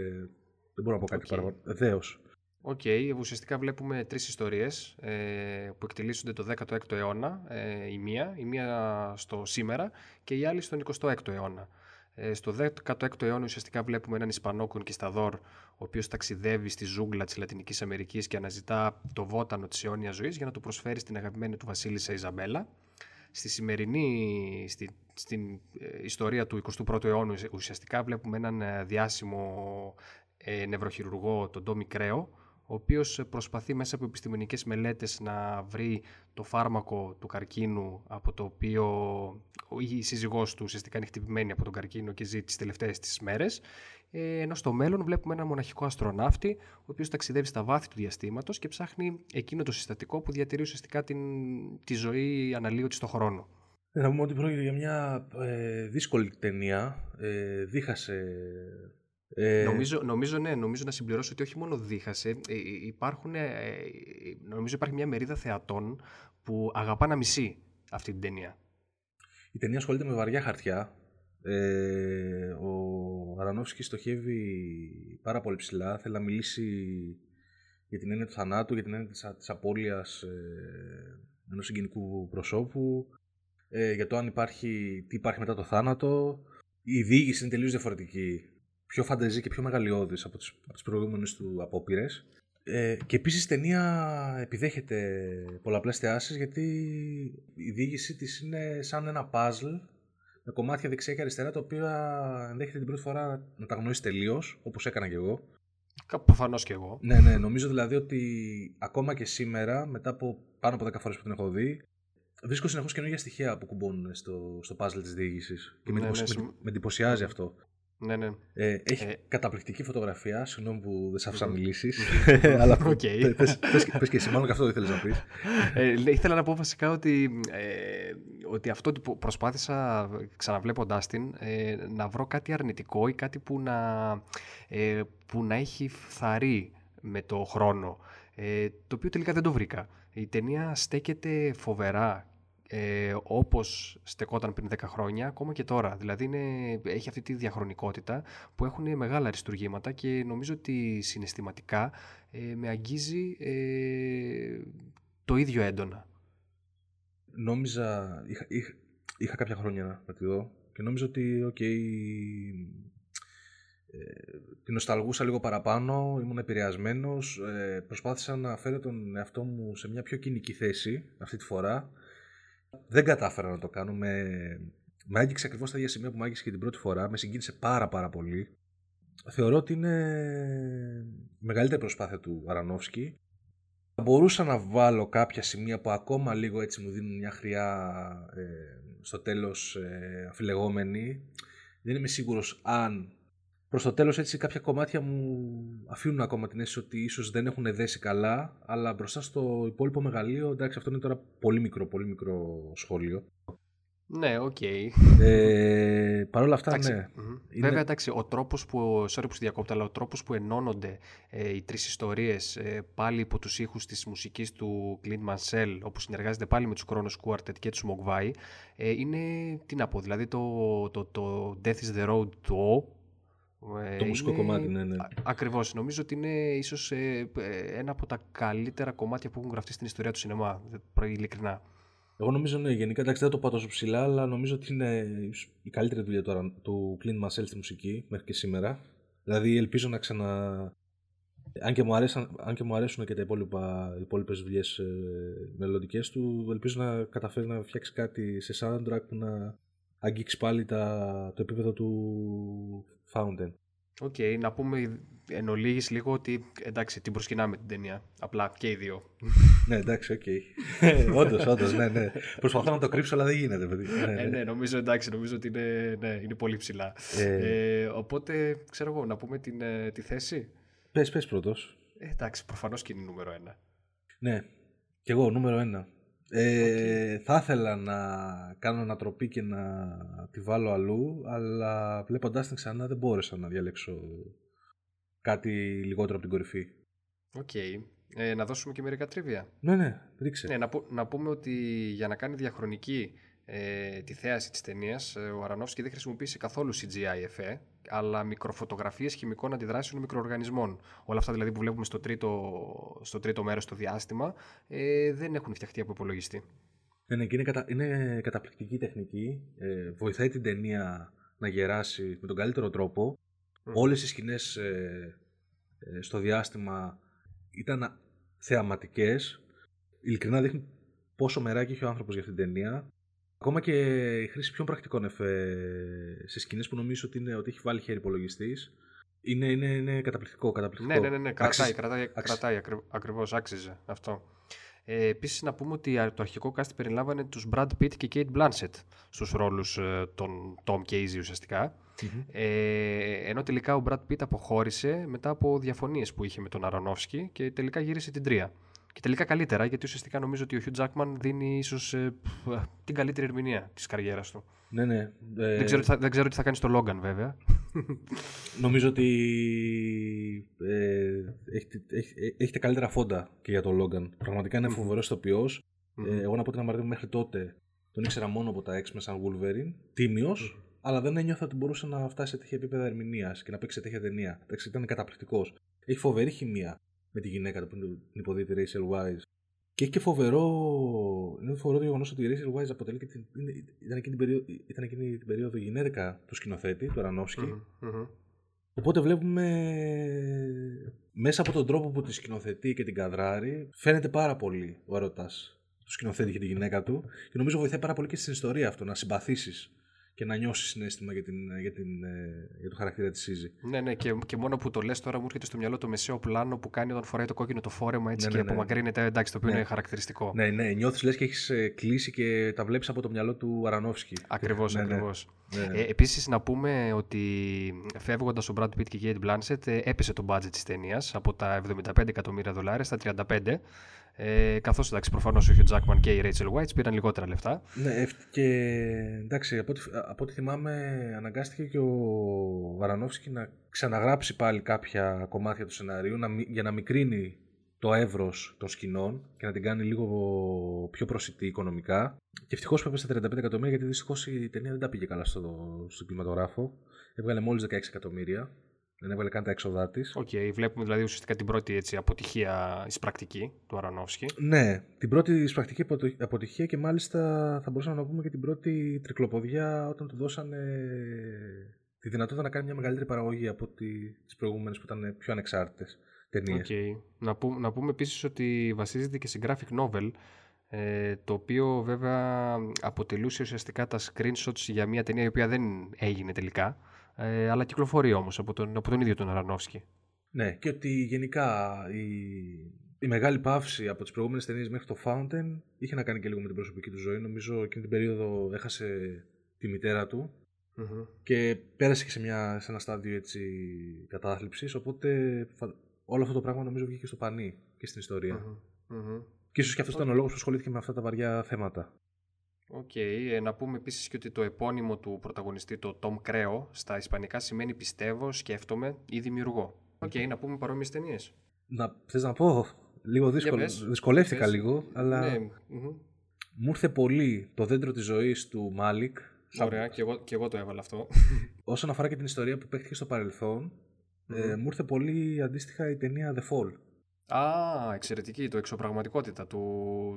δεν μπορώ να πω κάτι okay. παραπάνω. Δέος. Οκ, okay, ουσιαστικά βλέπουμε τρεις ιστορίες ε, που εκτελήσονται το δέκατο έκτο αιώνα, ε, η μία, η μία στο σήμερα και η άλλη στον εικοστό έκτο αιώνα. Ε, στο δέκατο έκτο αιώνα ουσιαστικά βλέπουμε έναν Ισπανό κονκισταδόρ, ο οποίος ταξιδεύει στη ζούγκλα της Λατινικής Αμερικής και αναζητά το βότανο της αιώνιας ζωής για να το προσφέρει στην αγαπημένη του βασίλισσα Ιζαμπέλα. Στη σημερινή, στη, στην ε, ιστορία του εικοστού πρώτου αιώνα ουσιαστικά βλέπουμε έναν διάσημο ε, νευροχειρουργό, τον Ντόμι Κρέο, ο οποίος προσπαθεί μέσα από επιστημονικές μελέτες να βρει το φάρμακο του καρκίνου, από το οποίο η σύζυγός του ουσιαστικά είναι χτυπημένη από τον καρκίνο και ζει τις τελευταίες της μέρες. Ενώ στο μέλλον βλέπουμε ένα μοναχικό αστροναύτη, ο οποίος ταξιδεύει στα βάθη του διαστήματος και ψάχνει εκείνο το συστατικό που διατηρεί ουσιαστικά την, τη ζωή αναλύωτη στον χρόνο. Να πούμε ότι πρόκειται για μια ε, δύσκολη ταινία, ε, δίχασε... Ε... Νομίζω, νομίζω, ναι, νομίζω να συμπληρώσω ότι όχι μόνο δίχασε, ε, υπάρχουν, ε, νομίζω υπάρχει μια μερίδα θεατών που αγαπά να μισεί αυτή την ταινία. Η ταινία ασχολείται με βαριά χαρτιά. Ε, ο Αρανόφσκι στοχεύει πάρα πολύ ψηλά. Θέλει να μιλήσει για την έννοια του θανάτου, για την έννοια της απώλειας ε, ενός συγγενικού προσώπου, ε, για το αν υπάρχει, τι υπάρχει μετά το θάνατο. Η διήγηση είναι τελείως διαφορετική. Πιο φανταζή και πιο μεγαλειώδης από τις, από τις προηγούμενες του απόπειρες. Ε, και επίσης η ταινία επιδέχεται πολλαπλές θεάσεις, γιατί η διήγησή της είναι σαν ένα παζλ με κομμάτια δεξιά και αριστερά, τα οποία ενδέχεται την πρώτη φορά να τα γνωρίσει τελείως, όπως έκανα και εγώ. Προφανώς και εγώ. Ναι, ναι, νομίζω δηλαδή ότι ακόμα και σήμερα, μετά από πάνω από δέκα φορές που την έχω δει, βρίσκω συνεχώς καινούργια στοιχεία που κουμπώνουν στο, στο παζλ της διήγησης. Και ναι, με, ναι, με, με, με εντυπωσιάζει αυτό. Ναι, ναι. Ε, έχει ε... καταπληκτική φωτογραφία. Συγγνώμη που δεν σ' άφησα να μιλήσεις. Αλλά okay. πες, πες, πες και εσύ, μάλλον και αυτό ήθελες να πεις. Ε, ήθελα να πω βασικά ότι ε, ότι αυτό προσπάθησα, ξαναβλέποντάς την, ε, να βρω κάτι αρνητικό ή κάτι που να, ε, που να έχει φθαρεί με το χρόνο, ε, το οποίο τελικά δεν το βρήκα. Η ταινία στέκεται φοβερά, ε, όπως στεκόταν πριν δέκα χρόνια, ακόμα και τώρα. Δηλαδή είναι, έχει αυτή τη διαχρονικότητα που έχουν μεγάλα αριστουργήματα και νομίζω ότι συναισθηματικά ε, με αγγίζει ε, το ίδιο έντονα. Νόμιζα, είχα, είχα, είχα κάποια χρόνια να τη δω και νόμιζα ότι οκ, okay, ε, την νοσταλγούσα λίγο παραπάνω, ήμουν επηρεασμένος, ε, προσπάθησα να φέρω τον εαυτό μου σε μια πιο κοινική θέση αυτή τη φορά. Δεν κατάφερα να το κάνω, με, με άγγιξε ακριβώς τα ίδια σημεία που με άγγιξε και την πρώτη φορά, με συγκίνησε πάρα πάρα πολύ. Θεωρώ ότι είναι η μεγαλύτερη προσπάθεια του Αρανόφσκι. Μπορούσα να βάλω κάποια σημεία που ακόμα λίγο έτσι μου δίνουν μια χρειά ε, στο τέλος ε, αφιλεγόμενη. Δεν είμαι σίγουρος αν προς το τέλος έτσι κάποια κομμάτια μου αφήνουν ακόμα την αίσθηση ότι ίσως δεν έχουν δέσει καλά, αλλά μπροστά στο υπόλοιπο μεγαλείο, εντάξει, αυτό είναι τώρα πολύ μικρό, πολύ μικρό σχόλιο. Ναι, οκ. Okay. Ε, Παρ' όλα αυτά, εντάξει, ναι. Mm-hmm. Είναι... Βέβαια, εντάξει, ο τρόπος που, sorry που σε διακόπτω, αλλά ο τρόπος που ενώνονται ε, οι τρεις ιστορίες ε, πάλι υπό τους ήχους της μουσικής του Clint Mansell, όπου συνεργάζεται πάλι με τους Kronos Quartet και τους Mogwai, ε, είναι, τι να πω, δηλαδή το, το, το Death is the Road του O, Ε, το μουσικό είναι... κομμάτι, ναι, ναι. Α, ακριβώς. Νομίζω ότι είναι ίσως ε, ε, ένα από τα καλύτερα κομμάτια που έχουν γραφτεί στην ιστορία του σινεμά, ειλικρινά. Εγώ νομίζω, ναι, γενικά, εντάξει, δεν το πάω τόσο ψηλά, αλλά νομίζω ότι είναι η καλύτερη δουλειά τώρα του Clint Mansell στη μουσική μέχρι και σήμερα. Δηλαδή, ελπίζω να ξανα... Αν και μου αρέσουν, αν και, μου αρέσουν και τα υπόλοιπα, υπόλοιπες δουλειές ε, μελλοντικές του, ελπίζω να καταφέρει να φτιάξει κάτι σε soundtrack που να αγγίξει πάλι τα, το επίπεδο του Fountain. Οκ, okay, να πούμε εν ολίγης λίγο ότι, εντάξει, την προσκυνάμε την ταινία, απλά και οι δύο. Ναι, εντάξει, οκ. Okay. όντως, όντως, ναι, ναι. Προσπαθώ να το κρύψω, αλλά δεν γίνεται, παιδί. Ναι, ναι. Ε, ναι, νομίζω, εντάξει, νομίζω ότι είναι, ναι, είναι πολύ ψηλά. Ε... Ε, οπότε, ξέρω εγώ, να πούμε την, τη θέση. Πες, πες πρώτος. Ε, εντάξει, προφανώς και είναι νούμερο ένα. Ναι, κι εγώ, νούμερο ένα. Ε, okay. Θα ήθελα να κάνω ανατροπή και να τη βάλω αλλού, αλλά βλέποντάς την ξανά δεν μπόρεσα να διαλέξω κάτι λιγότερο από την κορυφή. Οκ. Okay. Ε, να δώσουμε και μερικά τρίβια. Ναι, ναι, ρίξε. Ναι, να, πω, να πούμε ότι για να κάνει διαχρονική ε, τη θέαση της ταινίας, ο Αρανόφσκι δεν χρησιμοποίησε καθόλου σι τζι άι εφέ, αλλά μικροφωτογραφίες χημικών αντιδράσεων μικροοργανισμών. Όλα αυτά δηλαδή που βλέπουμε στο τρίτο, στο τρίτο μέρος, στο διάστημα, ε, δεν έχουν φτιαχτεί από υπολογιστή. Ναι, ναι, και είναι, κατα, είναι καταπληκτική τεχνική. Ε, βοηθάει την ταινία να γεράσει με τον καλύτερο τρόπο. Mm. Όλες οι σκηνές ε, ε, στο διάστημα ήταν θεαματικές. Ειλικρινά δείχνει πόσο μεράκι είχε ο άνθρωπος για αυτήν την ταινία. Ακόμα και η χρήση πιο πρακτικών εφέ σε σκηνές που νομίζω ότι, είναι, ότι έχει βάλει χέρι υπολογιστής είναι, είναι, είναι καταπληκτικό, καταπληκτικό. Ναι, ναι, ναι, κρατάει, κρατάει, κρατάει ακρι, ακριβώς, άξιζε αυτό. Ε, επίσης να πούμε ότι το αρχικό cast περιλάμβανε τους Brad Pitt και Kate Blanchett στους ρόλους ε, των Tom Casey ουσιαστικά. Mm-hmm. Ε, ενώ τελικά ο Brad Pitt αποχώρησε μετά από διαφωνίες που είχε με τον Αρανόφσκι και τελικά γύρισε την τρία. Και τελικά καλύτερα, γιατί ουσιαστικά νομίζω ότι ο Hugh Jackman δίνει ίσως ε, πφ, την καλύτερη ερμηνεία της καριέρας του. Ναι, ναι. Ε, δεν, ξέρω τι θα, δεν ξέρω τι θα κάνει στο Logan, βέβαια. Νομίζω ότι ε, έχετε, έχετε, έχετε καλύτερα φόντα και για τον Logan. Πραγματικά είναι mm-hmm. φοβερός ηθοποιός. Mm-hmm. Ε, εγώ να πω την αμαρτία μου, μέχρι τότε τον ήξερα μόνο από τα X-Men σαν Wolverine. Τίμιος, mm-hmm. αλλά δεν ένιωθα ότι μπορούσε να φτάσει σε τέτοια επίπεδα ερμηνείας και να παίξει σε τέτοια ταινία. Εντάξει, ήταν καταπληκτικός. Έχει φοβερή χημεία με τη γυναίκα του που είναι την υποδίτη Rachel Wise. Και έχει και φοβερό. Είναι φοβερό το γεγονός ότι η Rachel Wise αποτελεί και την... ήταν, εκείνη περίοδο... ήταν εκείνη την περίοδο γυναίκα του σκηνοθέτη, του Αρανόφσκι. Mm-hmm, mm-hmm. Οπότε βλέπουμε μέσα από τον τρόπο που τη σκηνοθετεί και την καδράρει, φαίνεται πάρα πολύ ο έρωτας του σκηνοθέτη και τη γυναίκα του. Και νομίζω βοηθάει πάρα πολύ και στην ιστορία αυτό, να συμπαθήσεις και να νιώσει συνέστημα για, την, για, την, για το χαρακτήρα της Σίζη. Ναι, ναι, και, και μόνο που το λες τώρα μου έρχεται στο μυαλό το μεσαίο πλάνο που κάνει όταν φοράει το κόκκινο το φόρεμα έτσι, ναι, και ναι, απομακρύνεται, εντάξει, το οποίο ναι. είναι χαρακτηριστικό. Ναι, ναι, νιώθεις λες και έχεις κλείσει και τα βλέπεις από το μυαλό του Αρανόφσκι. Ακριβώς, ναι, ακριβώς. Ναι. Ε, επίσης, να πούμε ότι φεύγοντας ο Brad Pitt και η Kate Blanchett, ε, έπεσε το budget της ταινίας από τα εβδομήντα πέντε εκατομμύρια δολάρια στα τριάντα πέντε. Ε, καθώς εντάξει, προφανώς ο Hugh Jackman και η Rachel Weisz πήραν λιγότερα λεφτά. Ναι, και εντάξει, από ό,τι, από ό,τι θυμάμαι, αναγκάστηκε και ο Βαρανόφσκι να ξαναγράψει πάλι κάποια κομμάτια του σενάριου να, για να μικρύνει το εύρος των σκηνών και να την κάνει λίγο πιο προσιτή οικονομικά. Και ευτυχώς που έπεσε στα τριάντα πέντε εκατομμύρια, γιατί δυστυχώς η ταινία δεν τα πήγε καλά στον στο κλιματογράφο. Έβγαλε μόλις δεκαέξι εκατομμύρια. Δεν έβαλε καν τα έξοδά της. Οκ, okay, βλέπουμε δηλαδή ουσιαστικά την πρώτη έτσι, αποτυχία εισπρακτική του Αρανόφσκι. Ναι, την πρώτη εισπρακτική αποτυχία και μάλιστα θα μπορούσαμε να πούμε και την πρώτη τρικλοποδιά όταν του δώσανε τη δυνατότητα να κάνει μια μεγαλύτερη παραγωγή από τις προηγούμενες που ήταν πιο ανεξάρτητες. Okay. Να, πού, να πούμε επίσης ότι βασίζεται και σε graphic novel, ε, το οποίο βέβαια αποτελούσε ουσιαστικά τα screenshots για μια ταινία η οποία δεν έγινε τελικά, ε, αλλά κυκλοφορεί όμως από τον, από τον ίδιο τον Αρανόφσκι. Ναι, και ότι γενικά η, η μεγάλη παύση από τις προηγούμενες ταινίες μέχρι το Fountain είχε να κάνει και λίγο με την προσωπική του ζωή. Νομίζω εκείνη την περίοδο έχασε τη μητέρα του. Mm-hmm. Και πέρασε και σε, μια, σε ένα στάδιο κατάθλιψης, οπότε... Όλο αυτό το πράγμα νομίζω βγήκε στο πανί και στην ιστορία. Mm-hmm. Mm-hmm. Και ίσως και αυτός okay. ήταν ο λόγος που ασχολήθηκε με αυτά τα βαριά θέματα. Οκ. Okay. Ε, να πούμε επίσης και ότι το επώνυμο του πρωταγωνιστή, το Tom Creo, στα ισπανικά σημαίνει πιστεύω, σκέφτομαι ή δημιουργώ. Οκ. Okay. Okay. Να πούμε παρόμοιες ταινίες. Να, θες να πω, λίγο δύσκολο, yeah, δυσκολεύτηκα yeah, λίγο, yeah, αλλά yeah. μου ήρθε πολύ το δέντρο της ζωής του Μάλικ. Ωραία, και εγώ, και εγώ το έβαλα αυτό. Όσον αφορά και την ιστορία που παίχτηκε στο παρελθόν, Mm-hmm. Ε, μου ήρθε πολύ αντίστοιχα η ταινία The Fall. Α, εξαιρετική, το εξωπραγματικότητα του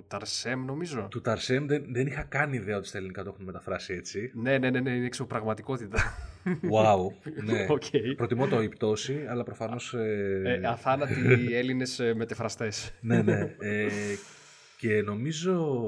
Ταρσέμ, νομίζω. Του Ταρσέμ δεν, δεν είχα καν ιδέα ότι στα ελληνικά το έχουν μεταφράσει έτσι. Ναι, ναι, ναι, ναι, είναι εξωπραγματικότητα. Wow, ναι. Okay. Προτιμώ το η πτώση, αλλά προφανώς. Ε... Ε, αθάνατοι Έλληνες μετεφραστές. Ναι, ναι. Ε, και νομίζω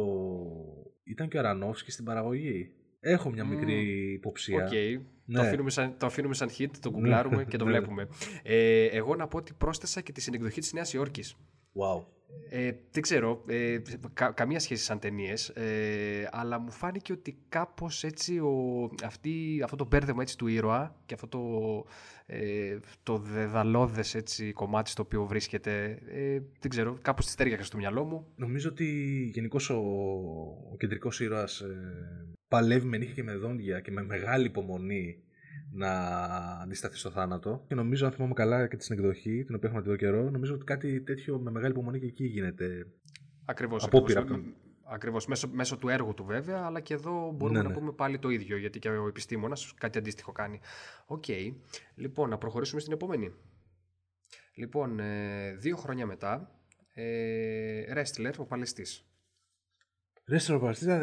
ήταν και ο Αρανόφσκι στην παραγωγή. Έχω μια μικρή mm. υποψία. Okay. Ναι. Το, αφήνουμε σαν, το αφήνουμε σαν hit, το γκουγκλάρουμε και το βλέπουμε. Ε, εγώ να πω ότι πρόσθεσα και τη συνεκδοχή της Νέας Υόρκης. Wow. Ε, δεν ξέρω, ε, κα, καμία σχέση σαν ταινίες, ε, αλλά μου φάνηκε ότι κάπως έτσι ο, αυτή, αυτό το μπέρδεμα έτσι του ήρωα και αυτό το, ε, το δεδαλώδες έτσι κομμάτι στο οποίο βρίσκεται, ε, δεν ξέρω, κάπως τη στέριαξε στο μυαλό μου. Νομίζω ότι γενικώς ο, ο κεντρικός ήρωας ε, παλεύει με νύχια και με δόντια και με μεγάλη υπομονή να αντισταθεί στο θάνατο. Και νομίζω, αν θυμάμαι καλά και τη συνεκδοχή, την οποία έχουμε εδώ καιρό, νομίζω ότι κάτι τέτοιο με μεγάλη υπομονή και εκεί γίνεται. Ακριβώς. Απόπειρα. Ακριβώς. Μέσω, μέσω του έργου του βέβαια, αλλά και εδώ μπορούμε ναι, να ναι. πούμε πάλι το ίδιο, γιατί και ο επιστήμονας κάτι αντίστοιχο κάνει. Οκ. Okay. Λοιπόν, να προχωρήσουμε στην επόμενη. Λοιπόν, δύο χρόνια μετά, ε, Wrestler, ο Παλαιστής. Wrestler, ο Παλαιστής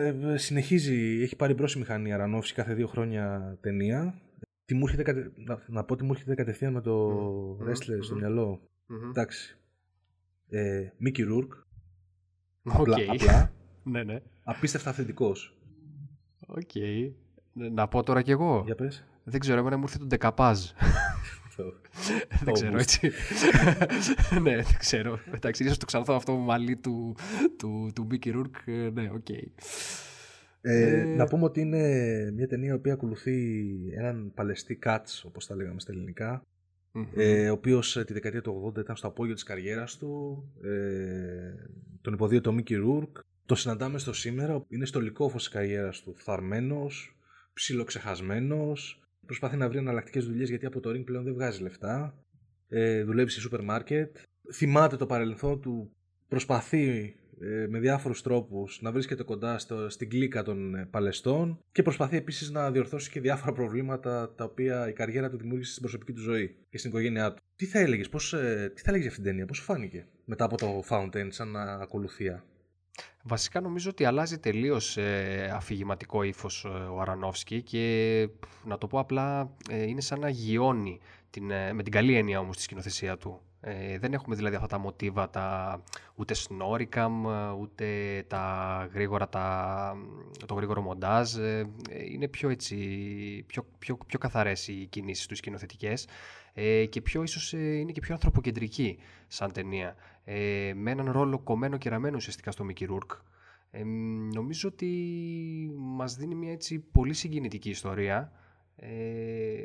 συνεχίζει, έχει πάρει μπρος η μηχανή Αρανόφσκι κάθε δύο χρόνια ταινία. Τι μου έρχεται κατε... να, να πω ότι μου έρχεται κατευθείαν με το mm-hmm. wrestler mm-hmm. στο μυαλό. Mm-hmm. Εντάξει. Ε, Mickey Rourke. Okay. Απλά. απλά ναι, ναι. Απίστευτα αυθεντικός. Οκ. Okay. Να πω τώρα κι εγώ. Για πες. Δεν ξέρω, εμένα μου ήρθε το Ντεκαπάζ. Δεν ξέρω έτσι. Ναι, δεν ξέρω. Εντάξει, ίσως το ξανθώ αυτό μαλλί του Mickey Rourke. Ναι, οκ. Ε, ε... Να πούμε ότι είναι μια ταινία η οποία ακολουθεί έναν Παλαιστή Κάτς, όπως τα λέγαμε στα ελληνικά, mm-hmm. ε, ο οποίος τη δεκαετία του ογδόντα ήταν στο απόγειο της καριέρας του, ε, τον υποδίωτε το Mickey Rourke. Το συναντάμε στο σήμερα, είναι στο λυκόφως της καριέρας του, φθαρμένος, ψιλοξεχασμένος, προσπαθεί να βρει εναλλακτικές δουλειές γιατί από το ring πλέον δεν βγάζει λεφτά, ε, δουλεύει σε σούπερ μάρκετ, θυμάται το παρελθόν του, προσπαθεί με διάφορους τρόπους να βρίσκεται κοντά στο, στην κλίκα των Παλαιστών και προσπαθεί επίσης να διορθώσει και διάφορα προβλήματα τα οποία η καριέρα του δημιούργησε στην προσωπική του ζωή και στην οικογένειά του. Τι θα έλεγες, πώς, τι θα έλεγες για αυτήν την ταινία, πώς σου φάνηκε μετά από το Fountain σαν ακολουθία? Βασικά νομίζω ότι αλλάζει τελείως ε, αφηγηματικό ύφος ε, ο Αρανόφσκι και να το πω απλά ε, είναι σαν να γιώνει την, ε, με την καλή έννοια όμως τη σκηνοθεσία του. Ε, δεν έχουμε δηλαδή αυτά τα μοτίβα, τα, ούτε σνόρικαμ, ούτε τα γρήγορα, τα, το γρήγορο μοντάζ. Ε, είναι πιο, έτσι, πιο, πιο, πιο καθαρές οι κινήσεις του, οι σκηνοθετικές ε, και πιο, ίσως ε, είναι και πιο ανθρωποκεντρική σαν ταινία. Ε, με έναν ρόλο κομμένο και ραμμένο ουσιαστικά στο Mickey Rourke. Ε, νομίζω ότι μας δίνει μια έτσι πολύ συγκινητική ιστορία, ε,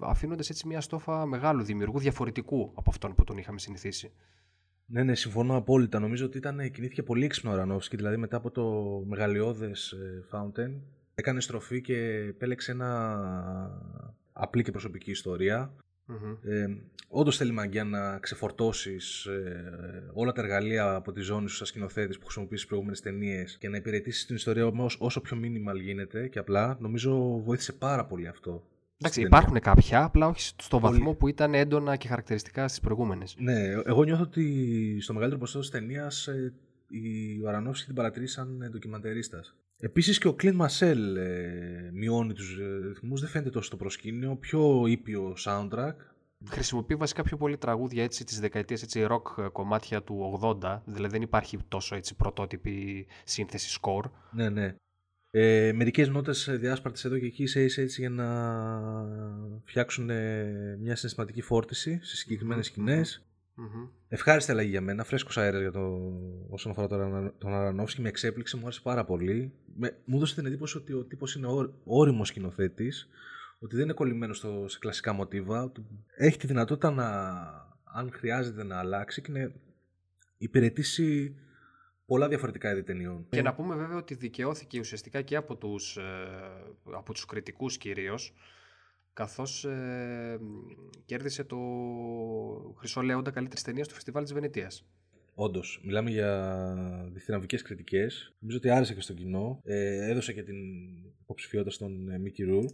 αφήνοντας έτσι μια στόφα μεγάλου δημιουργού, διαφορετικού από αυτόν που τον είχαμε συνηθίσει. Ναι, ναι, συμφωνώ απόλυτα. Νομίζω ότι ήταν, κινήθηκε πολύ έξυπνο ο Ρανόφσκι, δηλαδή μετά από το μεγαλειώδες Fountain, έκανε στροφή και επέλεξε ένα απλή και προσωπική ιστορία. Mm-hmm. Ε, όντως θέλει μαγκιά να ξεφορτώσεις ε, όλα τα εργαλεία από τη ζώνη σου σαν σκηνοθέτης που χρησιμοποιείς στις προηγούμενες ταινίες και να υπηρετήσεις την ιστορία όμως όσο πιο minimal γίνεται και απλά. Νομίζω βοήθησε πάρα πολύ αυτό. Εντάξει, υπάρχουν κάποια, απλά όχι στο βαθμό πολύ... που ήταν έντονα και χαρακτηριστικά στις προηγούμενες. Ναι, εγώ νιώθω ότι στο μεγαλύτερο ποσοστό της ταινίας ε, ο Αρανόφσκι την παρατηρήσει σαν ντοκιμαντερίστας. Επίσης και ο Κλίν Μασέλ ε, μειώνει τους ρυθμούς, δεν φαίνεται τόσο στο προσκήνιο, πιο ήπιο soundtrack. Χρησιμοποιεί βασικά πιο πολύ τραγούδια έτσι, της δεκαετίας, έτσι, rock κομμάτια του ογδόντα, δηλαδή δεν υπάρχει τόσο έτσι, πρωτότυπη σύνθεση score. Ναι, ναι. Ε, μερικές νότες διάσπαρτες εδώ και εκεί σε έτσι για να φτιάξουν μια συναισθηματική φόρτιση σε συγκεκριμένες mm-hmm. σκηνές. Mm-hmm. Ευχάριστη αλλαγή για μένα, φρέσκος αέρας για το όσον αφορά τον Αρανόφσκι, με εξέπληξε, μου άρεσε πάρα πολύ. Με, μου έδωσε την εντύπωση ότι ο τύπος είναι όρι, όριμος σκηνοθέτης, ότι δεν είναι κολλημένος στο, σε κλασικά μοτίβα, ότι έχει τη δυνατότητα να, αν χρειάζεται, να αλλάξει και να υπηρετήσει πολλά διαφορετικά είδη ταινιών. Και να πούμε βέβαια ότι δικαιώθηκε ουσιαστικά και από τους, από τους κριτικούς κυρίως, καθώς ε, κέρδισε το Χρυσό Λέοντα καλύτερης ταινίας του Φεστιβάλ της Βενετίας. Όντως, μιλάμε για διθυναμβικές κριτικές. Νομίζω ότι άρεσε και στο κοινό. Ε, έδωσε και την υποψηφιότητα στον Μίκη Ρούρκ,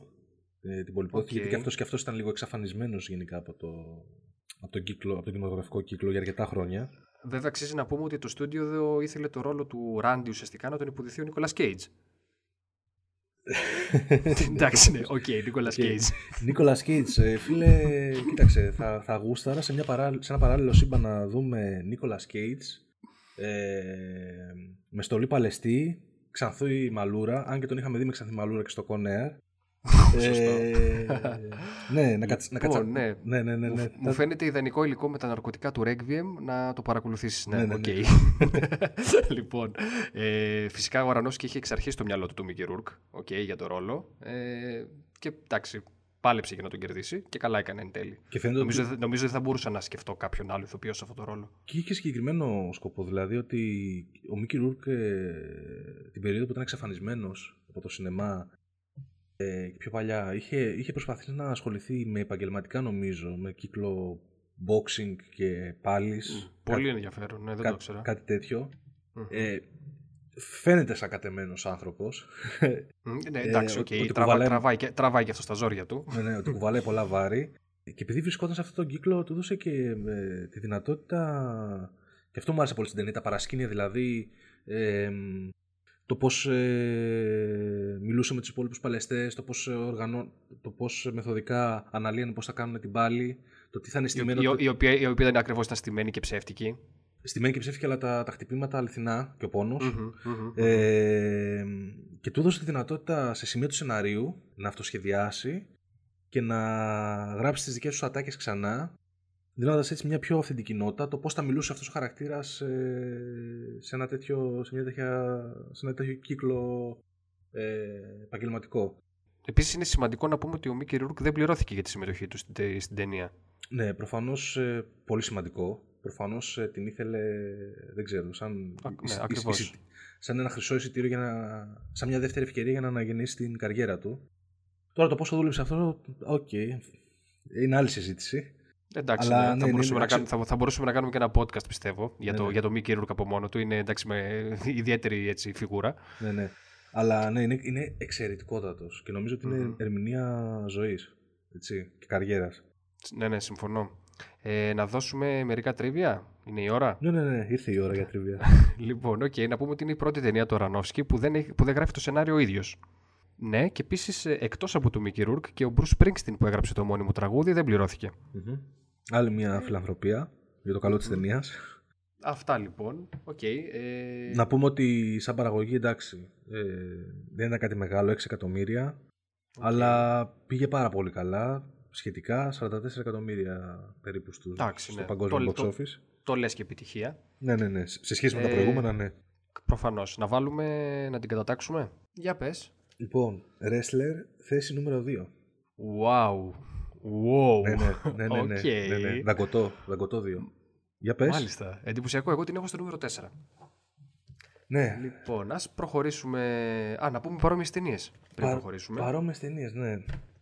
ε, την πολυπόθηκη, okay. γιατί και αυτός, και αυτός ήταν λίγο εξαφανισμένος γενικά από το, από τον κύκλο, από τον κινηματογραφικό κύκλο για αρκετά χρόνια. Βέβαια, αξίζει να πούμε ότι το στούντιο ήθελε το ρόλο του Ράντι ουσιαστικά να τον υποδηθεί ο Νικολάς Κέιτζ. Εντάξει, ναι, οκ, Νίκολας Κέιτζ. Νίκολας Κέιτζ, φίλε, κοίταξε, θα, θα γούσταρα σε, μια παρά, σε ένα παράλληλο σύμπαν να δούμε Νίκολας Κέιτζ ε, με στολή Παλαιστή, Ξανθή Μαλούρα, αν και τον είχαμε δει με Ξανθή Μαλούρα και στο Κονέα. ε, ναι, να κατσα... λοιπόν, ναι. Ναι, ναι, ναι, ναι. Μου, μου φαίνεται ιδανικό υλικό με τα ναρκωτικά του Requiem να το παρακολουθήσεις. Ναι, ναι, ναι, okay. ναι. Λοιπόν, ε, φυσικά ο Αρανόφσκι είχε εξ αρχής στο μυαλό του του Μίκη Ρούρκ okay, για τον ρόλο ε, και εντάξει, πάλεψε για να τον κερδίσει και καλά έκανε εν τέλει. Νομίζω, ότι... νομίζω δεν θα μπορούσα να σκεφτώ κάποιον άλλο ηθοποιό σε αυτόν τον ρόλο. Και είχε συγκεκριμένο σκοπό, δηλαδή ότι ο Μίκη Ρούρκ ε, την περίοδο που ήταν εξαφανισμένος από το σινεμά πιο παλιά, είχε, είχε προσπαθήσει να ασχοληθεί με επαγγελματικά, νομίζω, με κύκλο boxing και πάλις. Πολύ κά... ενδιαφέρον, ναι, δεν κά... το ξέρω. Κάτι τέτοιο. Mm-hmm. Ε, φαίνεται σαν κατεμένος άνθρωπος. Ναι, εντάξει, ε, okay. ότι Τραβά, κουβαλάει... τραβάει, και, τραβάει και αυτό στα ζόρια του. Ναι, ναι, ότι κουβαλάει πολλά βάρη. Και επειδή βρισκόταν σε αυτόν τον κύκλο, του έδωσε και ε, τη δυνατότητα. Και αυτό μου άρεσε πολύ στην ταινία, τα παρασκήνια δηλαδή. Ε, το πώς ε, μιλούσε με τους υπόλοιπους παλαιστές, το πώς, ε, οργανώ, το πώς μεθοδικά αναλύανε πώς θα κάνουν την πάλη, το τι θα είναι στημένο. Η, το... η, η, οποία, η οποία ήταν ακριβώς ήταν στημένη και ψεύτικη. Στημένη και ψεύτικη, αλλά τα, τα χτυπήματα αληθινά και ο πόνος. Mm-hmm, mm-hmm. Ε, και του έδωσε τη δυνατότητα σε σημεία του σεναρίου να αυτοσχεδιάσει και να γράψει τις δικές του ατάκες ξανά, δίνοντας έτσι μια πιο αυθεντική νότα, το πώς θα μιλούσε αυτός ο χαρακτήρας ε, σε, ένα τέτοιο, σε, μια τέτοια, σε ένα τέτοιο κύκλο ε, επαγγελματικό. Επίσης είναι σημαντικό να πούμε ότι ο Μίκη Ρούρκ δεν πληρώθηκε για τη συμμετοχή του στην, στην ταινία. Ναι, προφανώς ε, πολύ σημαντικό. Προφανώς ε, την ήθελε, δεν ξέρω, σαν, Α, ναι, ε, ακριβώς. Ε, σαν ένα χρυσό εισιτήριο, για να, σαν μια δεύτερη ευκαιρία για να αναγεννήσει την καριέρα του. Τώρα το πόσο δούλεψε αυτό, οκ, okay, είναι άλλη συζήτηση. Εντάξει, αλλά, ναι, θα, ναι, μπορούσαμε ναι, να κάνουμε, θα, θα μπορούσαμε να κάνουμε και ένα podcast, πιστεύω, για ναι, το, ναι. το Μίκη Ρούρκ από μόνο του. Είναι εντάξει, με ιδιαίτερη έτσι, φιγούρα. Ναι, ναι. Αλλά ναι, είναι, είναι εξαιρετικότατος και νομίζω ότι mm-hmm. είναι ερμηνεία ζωής και καριέρας. Ναι, ναι, συμφωνώ. Ε, να δώσουμε μερικά τρίβια. Είναι η ώρα. Ναι, ναι, ναι, ήρθε η ώρα για τρίβια. Λοιπόν, okay, να πούμε ότι είναι η πρώτη ταινία του Αρανόφσκι που δεν, έχει, που δεν γράφει το σενάριο ο ίδιος. Ναι, και επίσης εκτός από του Μίκη Ρούρκ και ο Μπρους Σπρίνγκστιν που έγραψε το μόνιμο τραγούδι δεν πληρώθηκε. Mm-hmm. Άλλη μια φιλανθρωπία για το καλό της ταινίας. Αυτά λοιπόν. Okay, ε... Να πούμε ότι σαν παραγωγή εντάξει ε, δεν ήταν κάτι μεγάλο, έξι εκατομμύρια. Okay. Αλλά πήγε πάρα πολύ καλά. Σχετικά σαράντα τέσσερα εκατομμύρια περίπου στους, εντάξει, στο ναι. παγκόσμιο box office. Το, το, το λες και επιτυχία. Ναι, ναι, ναι. Σε σχέση με ε... τα προηγούμενα, ναι. Προφανώς. Να βάλουμε, να την κατατάξουμε. Για πες. Λοιπόν, wrestler, θέση νούμερο δύο. Wow. Wow. Ναι, ναι, ναι. ναι, okay. ναι, ναι. Δαγκωτό, δαγκωτό δύο. Για πες. Μάλιστα. Εντυπωσιακό. Εγώ την έχω στο νούμερο τέσσερα. Ναι. Λοιπόν, ας προχωρήσουμε. Α, να πούμε παρόμοιες ταινίες. Πριν Πα... προχωρήσουμε. Παρόμοιες ταινίες, ναι.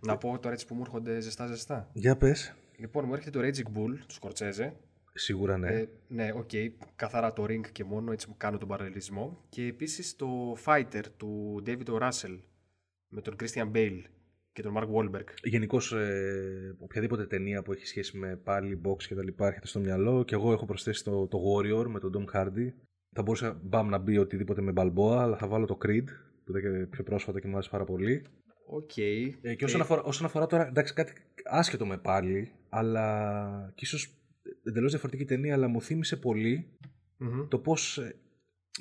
Να πω τώρα έτσι που μου έρχονται ζεστά-ζεστά. Για πες. Λοιπόν, μου έρχεται το Raging Bull του Σκορτσέζε. Σίγουρα ναι. Ε, ναι, οκ. Okay. Καθαρά το ring και μόνο, έτσι κάνω τον παραλληλισμό. Και επίσης το Fighter του David O. Russell με τον Christian Bale και τον Mark Wahlberg. Γενικώς, ε, οποιαδήποτε ταινία που έχει σχέση με πάλι, box και τα λοιπά έρχεται στο μυαλό. Και εγώ έχω προσθέσει το, το Warrior με τον Tom Hardy. Θα μπορούσα μπαμ, να μπει οτιδήποτε με Balboa, αλλά θα βάλω το Creed που ήταν πιο πρόσφατα και μου άρεσε πάρα πολύ. Okay. Ε, και όσον, ε... αφορά, όσον αφορά τώρα, εντάξει, κάτι άσχετο με πάλι, αλλά και ίσως εντελώς διαφορετική ταινία, αλλά μου θύμισε πολύ mm-hmm. το, πώς,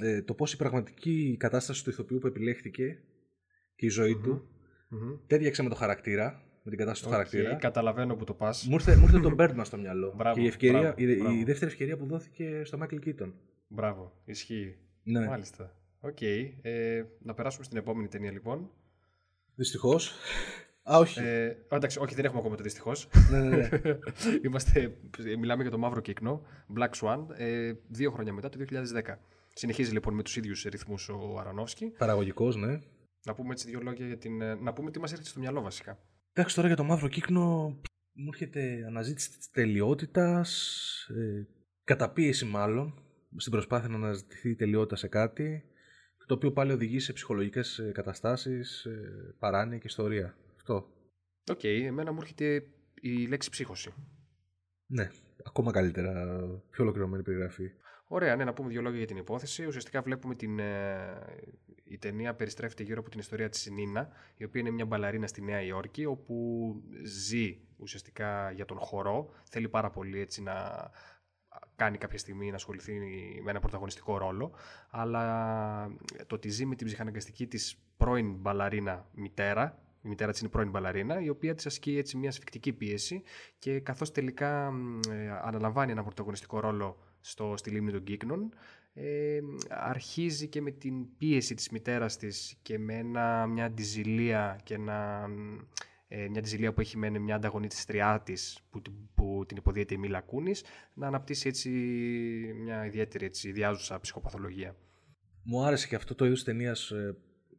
ε, το πώς η πραγματική κατάσταση του ηθοποιού που επιλέχθηκε και η ζωή mm-hmm. του mm-hmm. τέριαξε με το χαρακτήρα, με την κατάσταση okay. του χαρακτήρα. Καταλαβαίνω που το πας. Μου ήρθε το Birdman στο μυαλό. Μπράβο, και η, ευκαιρία, μπράβο, η, μπράβο. η δεύτερη ευκαιρία που δόθηκε στο Michael Keaton. Μπράβο, ισχύει. Ναι. Μάλιστα. Οκ. Okay. Ε, να περάσουμε στην επόμενη ταινία λοιπόν. Δυστυχώς. Α, όχι. Ε, εντάξει, όχι, δεν έχουμε ακόμα το δυστυχώς. Ναι, ναι, ναι. Είμαστε, μιλάμε για το μαύρο κύκνο, Black Swan, ε, δύο χρόνια μετά, το δύο χιλιάδες δέκα. Συνεχίζει λοιπόν με τους ίδιους ρυθμούς ο Αρονόφσκι. Παραγωγικός, ναι. Να πούμε έτσι δύο λόγια για την. Να πούμε τι μας έρχεται στο μυαλό βασικά. Εντάξει, τώρα για το μαύρο κύκνο μου έρχεται αναζήτηση της τελειότητας, ε, καταπίεση μάλλον, στην προσπάθεια να αναζητηθεί η τελειότητα σε κάτι, το οποίο πάλι οδηγεί σε ψυχολογικές καταστάσεις, παράνοια και ιστορία. Αυτό. Οκ, okay, εμένα μου έρχεται η λέξη ψύχωση. Ναι, ακόμα καλύτερα, πιο ολοκληρωμένη περιγραφή. Ωραία, ναι, να πούμε δύο λόγια για την υπόθεση. Ουσιαστικά βλέπουμε την. Ε, η ταινία περιστρέφεται γύρω από την ιστορία της Νίνα, η οποία είναι μια μπαλαρίνα στη Νέα Υόρκη, όπου ζει ουσιαστικά για τον χορό. Θέλει πάρα πολύ έτσι να κάνει κάποια στιγμή να ασχοληθεί με ένα πρωταγωνιστικό ρόλο, αλλά το ότι ζει με την ψυχαναγκαστική της πρώην μπαλαρίνα μητέρα, η μητέρα της είναι πρώην μπαλαρίνα, η οποία της ασκεί έτσι μια ασφυκτική πίεση και καθώς τελικά ε, αναλαμβάνει ένα πρωταγωνιστικό ρόλο στο, στη λίμνη των Κύκνων, ε, αρχίζει και με την πίεση της μητέρας της και με ένα, μια αντιζηλία και ένα... μια αντιζηλία που έχει μένει μια ανταγωνίστριά της που, που την υποδιέται η Μίλα Κούνις, να αναπτύσσει έτσι μια ιδιαίτερη έτσι, διάζουσα ψυχοπαθολογία. Μου άρεσε και αυτό το είδος ταινίας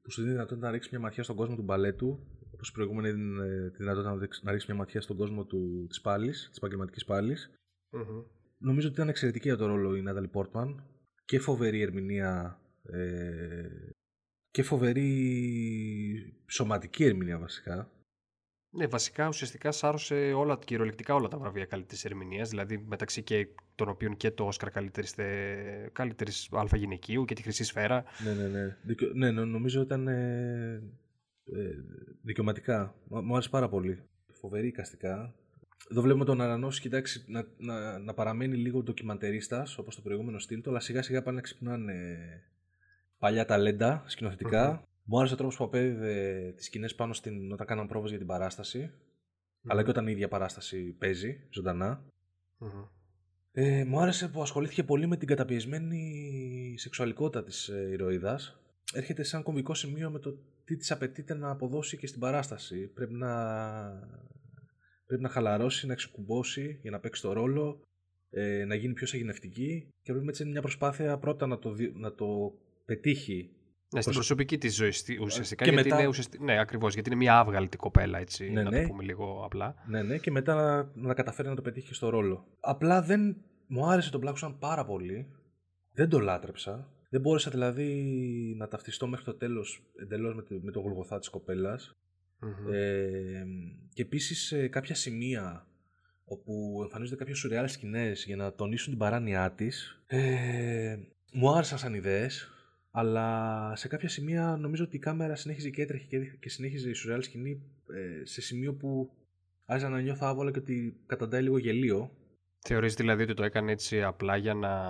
που σου δίνει δυνατότητα να ρίξει μια ματιά στον κόσμο του μπαλέτου, όπως η προηγούμενη είναι τη δυνατότητα να ρίξει μια ματιά στον κόσμο του, της πάλης, της επαγγελματικής πάλης. Mm-hmm. Νομίζω ότι ήταν εξαιρετική για το ρόλο η Νάταλι Πόρτμαν και φοβερή ερμηνεία ε, και φοβερή σωματική ερμηνεία βασικά. Ναι, βασικά ουσιαστικά σάρωσε όλα, κυριολεκτικά όλα τα βραβεία καλύτερης ερμηνείας, δηλαδή μεταξύ και των οποίων και το Όσκαρ καλύτερης, καλύτερης αλφα γυναικείου και τη Χρυσή Σφαίρα. Ναι, ναι, ναι. Δικαι... ναι νομίζω ήταν ε... Ε... δικαιωματικά. Μου άρεσε πάρα πολύ. Φοβερή εικαστικά. Εδώ βλέπουμε τον Αρανόφσκι, κοιτάξει, να, να, να παραμένει λίγο ντοκιμαντερίστας, όπως το προηγούμενο στυλ του, αλλά σιγά σιγά πάνε να ξυπνάνε παλιά ταλέντα σκηνοθετικά. Mm-hmm. Μου άρεσε ο τρόπος που απέδιδε τις σκηνές πάνω στην, όταν κάναμε πρόβες για την παράσταση, mm-hmm. αλλά και όταν η ίδια παράσταση παίζει ζωντανά. Mm-hmm. Ε, μου άρεσε που ασχολήθηκε πολύ με την καταπιεσμένη σεξουαλικότητα της ε, ηρωίδας. Έρχεται σαν κομβικό σημείο με το τι της απαιτείται να αποδώσει και στην παράσταση. Πρέπει να, πρέπει να χαλαρώσει, να ξεκουμπώσει για να παίξει το ρόλο, ε, να γίνει πιο σαγηνευτική και πρέπει έτσι μια προσπάθεια πρώτα να το, να το πετύχει. Ναι, στην προσωπική της ζωή ουσιαστικά. Και γιατί μετά... είναι ουσιαστικά, ναι, ακριβώς, γιατί είναι μια άβγαλτη κοπέλα, έτσι, ναι, να ναι. το πούμε λίγο απλά. Ναι, ναι, και μετά να, να καταφέρει να το πετύχει και στο ρόλο. Απλά δεν μου άρεσε τον Black Swan πάρα πολύ. Δεν το λάτρεψα. Δεν μπόρεσα δηλαδή να ταυτιστώ μέχρι το τέλος εντελώς με, με το γολγοθά της κοπέλας. Mm-hmm. Ε, και επίσης ε, κάποια σημεία όπου εμφανίζονται κάποιες σουρεάλ σκηνές για να τονίσουν την παράνοιά της. Ε, μου άρεσαν σαν ιδέες. Αλλά σε κάποια σημεία νομίζω ότι η κάμερα συνέχιζε και έτρεχε και συνέχιζε η σουρεάλ σκηνή ε, σε σημείο που άρχιζα να νιώθω άβολα και ότι καταντάει λίγο γελίο. Θεωρείς δηλαδή ότι το έκανε έτσι απλά για να...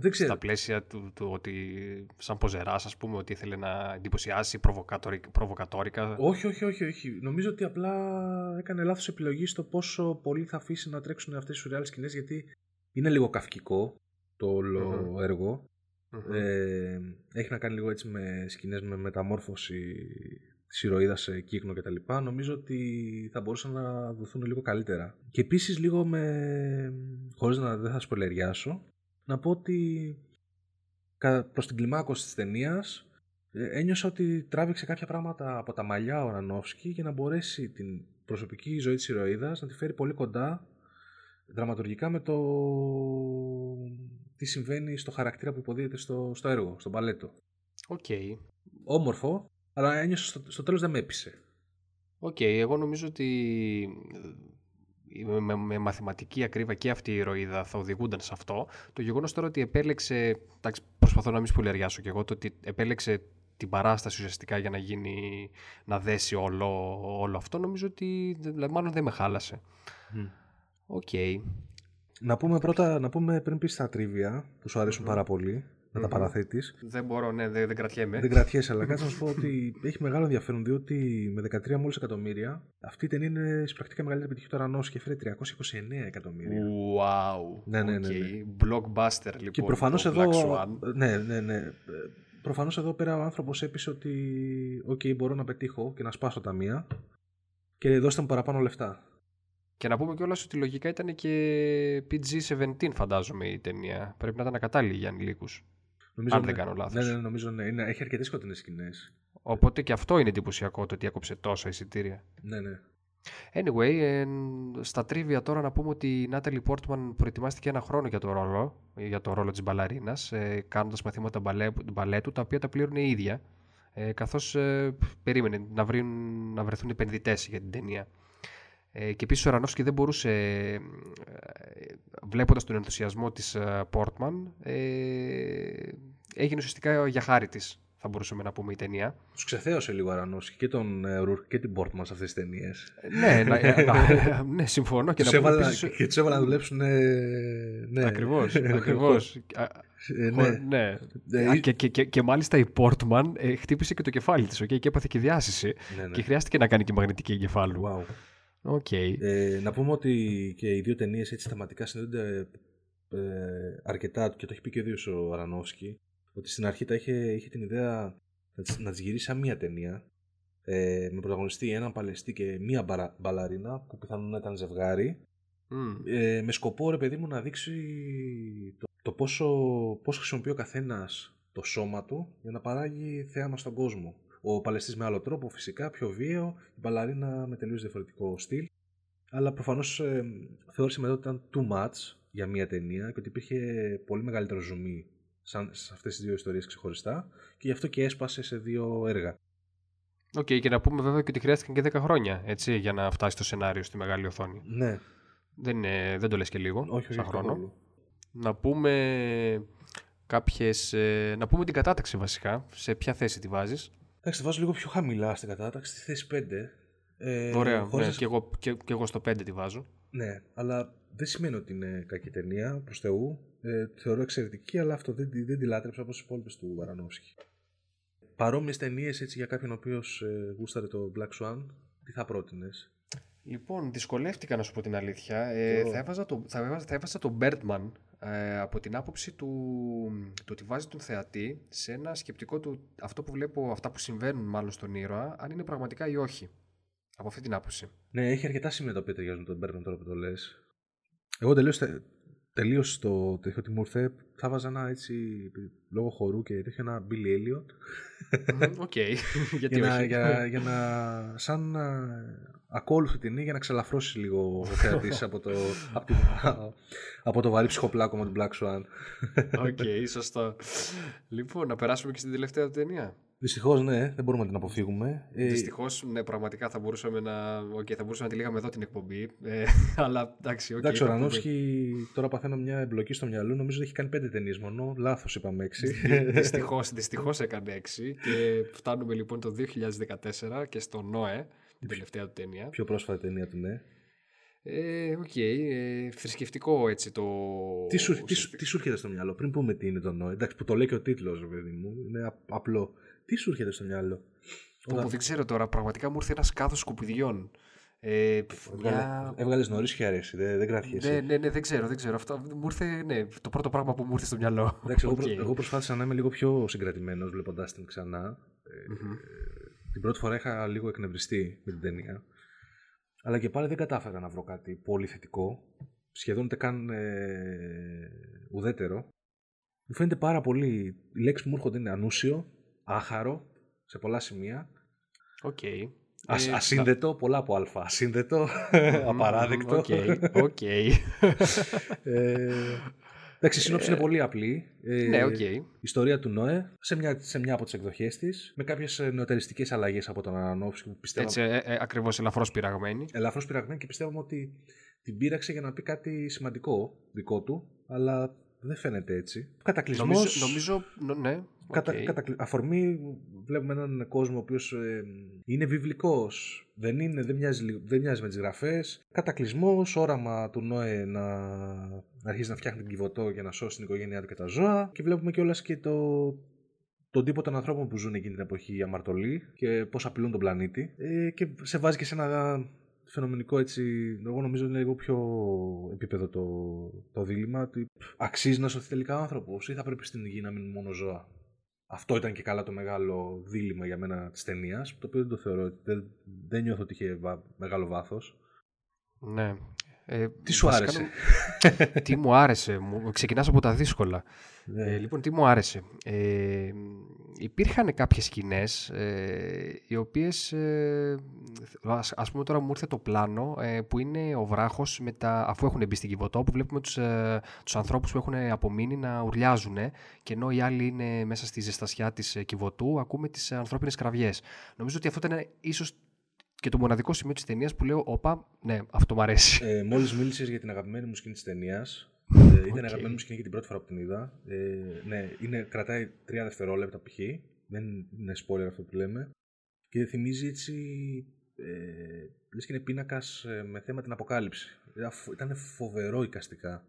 Ε, στα πλαίσια του, του ότι σαν ποζεράς ας πούμε, ότι ήθελε να εντυπωσιάσει προβοκατόρικα. Όχι, όχι, όχι, όχι. Νομίζω ότι απλά έκανε λάθος επιλογή στο πόσο πολύ θα αφήσει να τρέξουν αυτές οι σουρεάλ σκηνές, γιατί είναι λίγο καυκικό το όλο mm-hmm. έργο. Mm-hmm. Ε, έχει να κάνει λίγο έτσι με σκηνές με μεταμόρφωση της ηρωίδας σε κύκνο κτλ. Νομίζω ότι θα μπορούσαν να δοθούν λίγο καλύτερα. Και επίσης λίγο με, χωρίς να δεν θα σπολεριάσω, να πω ότι προς την κλιμάκωση της ταινίας ένιωσα ότι τράβηξε κάποια πράγματα από τα μαλλιά ο Ρανόφσκι για να μπορέσει την προσωπική ζωή της ηρωίδας να τη φέρει πολύ κοντά δραματουργικά με το τι συμβαίνει στο χαρακτήρα που υποδίεται στο, στο έργο, στον παλέτο. Οκ. Okay. Όμορφο, αλλά ένιωσα στο, στο τέλος δεν με έπεισε. Οκ. Okay, εγώ νομίζω ότι με, με μαθηματική ακρίβεια και αυτή η ηρωίδα θα οδηγούνταν σε αυτό. Το γεγονός τώρα ότι επέλεξε, εντάξει, προσπαθώ να μην σπουλεριάσω κι εγώ, το ότι επέλεξε την παράσταση ουσιαστικά για να γίνει, να δέσει όλο, όλο αυτό, νομίζω ότι μάλλον δεν με χάλασε. Οκ. Mm. Okay. Να πούμε πρώτα, να πούμε πριν πεις τα τρίβια που σου αρέσουν mm. πάρα πολύ, να mm. τα παραθέτεις. Δεν μπορώ, ναι, δεν, δεν κρατιέμαι. Δεν κρατιέσαι, αλλά κάτσε να σου πω ότι έχει μεγάλο ενδιαφέρον, διότι με δεκατρία μόλις εκατομμύρια, αυτή η ταινία είναι πρακτικά μεγαλύτερη επιτυχία του Ρανόφσκι και έφερε τριακόσια είκοσι εννέα εκατομμύρια. Wow. Ναι, ναι, ναι. Okay. Blockbuster, λοιπόν. Και προφανώς εδώ. Ναι, ναι, ναι. Προφανώς εδώ πέρα ο άνθρωπος έπεισε ότι οκ, okay, μπορώ να πετύχω και να σπάσω τα μία και δώστε μου παραπάνω λεφτά. Και να πούμε κιόλας ότι λογικά ήταν και πι τζι δεκαεπτά φαντάζομαι η ταινία. Πρέπει να ήταν ακατάλληλη για ανηλίκους. Νομίζω αν ναι, δεν κάνω λάθος. Ναι, ναι, νομίζω ναι. Είναι, έχει αρκετές σκοτεινές σκηνές. Οπότε και αυτό είναι εντυπωσιακό, το ότι έκοψε τόσα εισιτήρια. Ναι, ναι. Anyway, εν, στα τρίβια τώρα να πούμε ότι η Νάταλι Πόρτμαν προετοιμάστηκε ένα χρόνο για το ρόλο, για το ρόλο της μπαλαρίνας, ε, κάνοντας μαθήματα μπαλέ, μπαλέτου, τα οποία τα πλήρωνε η ίδια, ε, καθώς ε, περίμενε να, βρουν, να βρεθούν επενδυτές για την ταινία. Ε, και επίσης ο Ρανόφσκι δεν μπορούσε, ε, ε, βλέποντας τον ενθουσιασμό της Πόρτμαν, ε, ε, έγινε ουσιαστικά για χάρη της, θα μπορούσαμε να πούμε, η ταινία. Τους ξεθέωσε λίγο ο Ρανόφσκι και τον Ρούρκ και την Πόρτμαν σε αυτές τις ταινίες. Ναι, να, να, ναι, συμφωνώ. Και, τους έβαλα, πίσω... και τους έβαλα να δουλέψουν. Ναι, ναι. Ακριβώς. Ακριβώς. Ε, ναι. ναι. Ε, και, και, και, και μάλιστα η Πόρτμαν ε, χτύπησε και το κεφάλι της, okay, και έπαθε και διάσηση. Ναι, ναι. Και χρειάστηκε να κάνει και μαγνητική εγκεφάλου. Wow. Okay. Ε, να πούμε ότι και οι δύο ταινίες έτσι θεματικά συνδέονται ε, αρκετά, και το έχει πει και ο ίδιος ο Ρανόφσκι, ότι στην αρχή τα είχε, είχε την ιδέα να τις γυρίσει σαν μία ταινία, ε, με πρωταγωνιστή έναν παλαιστή και μία μπαρα, μπαλαρίνα που πιθανόν να ήταν ζευγάρι, mm. ε, με σκοπό, ρε παιδί μου, να δείξει το, το πόσο, πόσο χρησιμοποιεί ο καθένας το σώμα του για να παράγει θέαμα στον κόσμο. Ο παλαιστής με άλλο τρόπο, φυσικά, πιο βίαιο, η μπαλαρίνα με τελείως διαφορετικό στυλ. Αλλά προφανώς ε, θεώρησε μετά ότι ήταν too much για μία ταινία και ότι υπήρχε πολύ μεγαλύτερο ζουμί σαν, σε αυτές τις δύο ιστορίες ξεχωριστά, και γι' αυτό και έσπασε σε δύο έργα. Οκ, okay, και να πούμε βέβαια και ότι χρειάστηκαν και δέκα χρόνια έτσι, για να φτάσει το σενάριο στη μεγάλη οθόνη. Ναι. Δεν, είναι, δεν το λες και λίγο. Όχι, σαν χρόνο. Καθόλου. Να πούμε κάποιες. Ε, να πούμε την κατάταξη βασικά. Σε ποια θέση τη βάζεις. Εντάξει, τη βάζω λίγο πιο χαμηλά στην κατάταξη, στη θέση πέντε. Ε, Ωραία, χωρίς... ναι, και, εγώ, και, και εγώ στο πέντε τη βάζω. Ναι, αλλά δεν σημαίνει ότι είναι κακή ταινία, προς Θεού. Ε, θεωρώ εξαιρετική, αλλά αυτό δεν, δεν τη λάτρεψα όπως τις υπόλοιπες του Ρανόφσκι. Παρόμοιες ταινίες έτσι για κάποιον ο οποίος ε, γούσταρε το Black Swan, τι θα πρότεινες? Λοιπόν, δυσκολεύτηκα να σου πω την αλήθεια. Ε, θα, έβαζα το, θα, έβαζα, θα έβαζα τον Birdman ε, από την άποψη του, του ότι βάζει τον θεατή σε ένα σκεπτικό του αυτό που βλέπω, αυτά που συμβαίνουν μάλλον στον ήρωα, αν είναι πραγματικά ή όχι. Από αυτή την άποψη. Ναι, έχει αρκετά σημεία τα οποία ταιριάζουν τον Birdman τώρα που το λες. Εγώ τελείως το τέτοιο ότι μου ήρθε, θα βάζα ένα έτσι λόγω χορού και τέτοιο ένα Billy Elliot. Οκ, okay. γιατί για, όχι. Για, για να, σαν να ακόλουθη ταινία για να ξελαφρώσει λίγο ο θεατής από, το, από, την, από το βαρύ ψυχοπλάκο με τον Black Swan. Οκ, okay, σωστό. Λοιπόν, να περάσουμε και στην τελευταία ταινία. Δυστυχώς, ναι, δεν μπορούμε να την αποφύγουμε. Δυστυχώς, ναι, πραγματικά θα μπορούσαμε να, okay, θα μπορούσαμε να τη λέγαμε εδώ την εκπομπή. Ε, αλλά εντάξει, okay, εντάξει, ο Ρανόφσκι, τώρα παθαίνω μια εμπλοκή στο μυαλό. Νομίζω ότι έχει κάνει πέντε ταινίες μόνο. Λάθος, είπαμε έξι. Δυστυχώς, δυστυχώς έκανε έξι. Και φτάνουμε λοιπόν το δύο χιλιάδες δεκατέσσερα και στο Νόε, την τελευταία του ταινία. Πιο πρόσφατη ταινία του, ναι. Ε, οκ, okay, ε, θρησκευτικό έτσι το. Τι σου, τι, σου, τι σου έρχεται στο μυαλό πριν πούμε τι είναι το Νόε? Εντάξει, που το λέει και ο τίτλος, παιδί μου. Είναι απλό. Τι σου έρχεται στο μυαλό? Όπου δεν ξέρω τώρα, πραγματικά μου ήρθε ένα σκάδος σκουπιδιών. Ε, μια... Έβγαλες νωρίς και αρέσει, δεν, δεν κρατιέσαι. Ναι, ναι, ναι, δεν ξέρω, δεν ξέρω. Αυτό μου ήρθε, ναι, το πρώτο πράγμα που μου ήρθε στο μυαλό. Εντάξει, εγώ, okay. προ, εγώ προσπάθησα να είμαι λίγο πιο συγκρατημένος βλέποντάς την ξανά. Mm-hmm. Ε, την πρώτη φορά είχα λίγο εκνευριστεί με την ταινία. Αλλά και πάλι δεν κατάφερα να βρω κάτι πολύ θετικό. Σχεδόν ούτε καν ε, ουδέτερο. Μου φαίνεται πάρα πολύ. Οι λέξεις που μου έρχονται είναι ανούσιο, άχαρο σε πολλά σημεία. Οκ. Okay. Ας, ασύνδετο, θα... πολλά από αλφα. Ασύνδετο, mm, απαράδεκτο. Οκ. Okay, okay. ε, εντάξει, η σύνοψη είναι πολύ απλή. Ε, ναι, οκ. Okay. Ιστορία του Νόε σε μια, σε μια από τις εκδοχές της, με κάποιες νεωτεριστικές αλλαγές από τον Αρανόφσκι που πιστεύω. Έτσι, ε, ε, ακριβώς ελαφρώς πειραγμένη. Ελαφρώς πειραγμένη και πιστεύω ότι την πείραξε για να πει κάτι σημαντικό δικό του, αλλά δεν φαίνεται έτσι. Κατακλυσμός. Νομίζω, νομίζω ναι. Κατα, okay. κατα, αφορμή βλέπουμε έναν κόσμο ο οποίος ε, είναι βιβλικός, δεν, είναι, δεν, μοιάζει, δεν μοιάζει με τις γραφές. Κατακλυσμός, όραμα του Νόε να, να αρχίσει να φτιάχνει την Κιβωτό για να σώσει την οικογένειά του και τα ζώα. Και βλέπουμε κιόλας και το, τον τύπο των ανθρώπων που ζουν εκείνη την εποχή, οι αμαρτωλοί, και πώς απειλούν τον πλανήτη. Ε, και σε βάζει και σε ένα φαινομενικό, έτσι, εγώ νομίζω είναι λίγο πιο επίπεδο το, το δίλημμα, ότι αξίζει να σωθεί τελικά άνθρωπος ή θα πρέπει στην γη να μείνουν μόνο ζώα. Αυτό ήταν και καλά το μεγάλο δίλημμα για μένα της ταινίας, το οποίο δεν το θεωρώ, δεν, δεν νιώθω ότι είχε βα, μεγάλο βάθος. Ναι. Ε, τι σου άρεσε? Κάνω... τι μου άρεσε, μου... ξεκινάς από τα δύσκολα. Ναι. Ε, λοιπόν, τι μου άρεσε. Ε, υπήρχαν κάποιες σκηνές ε, οι οποίες, ε, ας, ας πούμε τώρα μου ήρθε το πλάνο ε, που είναι ο βράχος με τα, αφού έχουν μπει στην Κιβωτό, που βλέπουμε τους, ε, τους ανθρώπους που έχουν απομείνει να ουρλιάζουν ε, και ενώ οι άλλοι είναι μέσα στη ζεστασιά της ε, Κιβωτού, ακούμε τις ε, ανθρώπινες κραυγές. Νομίζω ότι αυτό ήταν ίσως και το μοναδικό σημείο της ταινίας που λέω, όπα, ναι, αυτό μου αρέσει. Ε, μόλις μίλησες για την αγαπημένη μου σκηνή της ταινίας, ε, okay. ήταν αγαπημένη μου σκηνή και την πρώτη φορά που την είδα. Ε, ναι, είναι, κρατάει τρία δευτερόλεπτα π.χ. Δεν είναι spoiler αυτό που λέμε. Και θυμίζει έτσι, ε, λες και είναι πίνακας ε, με θέμα την αποκάλυψη. Ήταν φοβερό εικαστικά.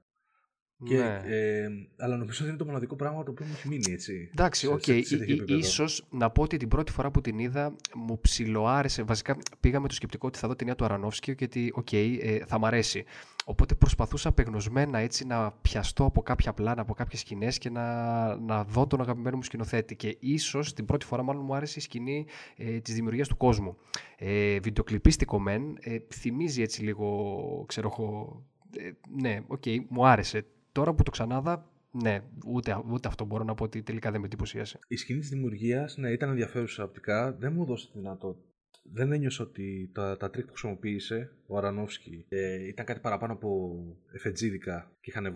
Και, ναι. ε, αλλά νομίζω ότι είναι το μοναδικό πράγμα το οποίο μου έχει μείνει, έτσι. Εντάξει, οκ. Okay. Ίσως να πω ότι την πρώτη φορά που την είδα μου ψιλοάρεσε. Βασικά πήγα με το σκεπτικό ότι θα δω ταινία του Αρανόφσκι και ότι, οκ, okay, ε, θα μ' αρέσει. Οπότε προσπαθούσα απεγνωσμένα έτσι να πιαστώ από κάποια πλάνα, από κάποιες σκηνές και να, να δω τον αγαπημένο μου σκηνοθέτη. Και ίσως την πρώτη φορά, μάλλον μου άρεσε η σκηνή ε, της δημιουργίας του κόσμου. Ε, βιντεοκλιπίστικο μεν, ε, θυμίζει έτσι λίγο, ξέρω εγώ. Ε, ναι, οκ, okay, μου άρεσε. Τώρα που το ξανάδα, ναι, ούτε, ούτε αυτό μπορώ να πω ότι τελικά δεν με εντυπωσίασε. Η σκηνή της δημιουργίας, ναι, ήταν ενδιαφέρουσα οπτικά, δεν μου δώσε τη δυνατότητα. Δεν ένιωσα ότι τα, τα τρίκ που χρησιμοποίησε ο Αρανόφσκι ε, ήταν κάτι παραπάνω από εφετζίδικα και είχαν, ε,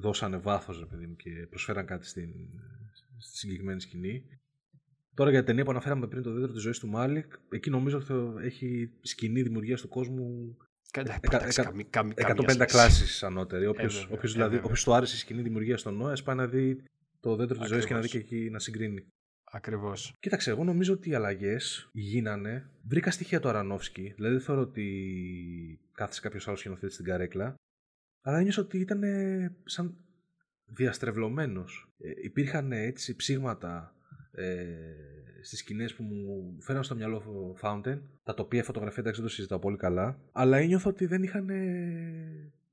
δώσανε βάθος, ρε παιδί μου, και προσφέραν κάτι στην, στη συγκεκριμένη σκηνή. Τώρα για την ταινία που αναφέραμε πριν, το δέντρο της ζωής του Μάλικ, εκεί νομίζω ότι έχει σκηνή δημιουργίας του κόσμου. εκατόν πενήντα κλάσεις ανώτερη. Όποιος του άρεσε η σκηνή δημιουργία στον Νόε, πάει να δει το δέντρο της ζωής και να δει και εκεί να συγκρίνει. Ακριβώς. Κοίταξε, εγώ νομίζω ότι οι αλλαγές γίνανε. Βρήκα στοιχεία του Αρανόφσκι, δηλαδή δεν θεωρώ ότι κάθεσε κάποιος άλλος σκηνοθέτη στην καρέκλα. Αλλά ένιωσα ότι ήταν σαν διαστρεβλωμένος. Ε, υπήρχαν έτσι ψήγματα ε, στις σκηνές που μου φέραν στο μυαλό Fountain, τα τοπία φωτογραφία, εντάξει, δεν το συζητάω πολύ καλά, αλλά ένιωθα ότι δεν είχαν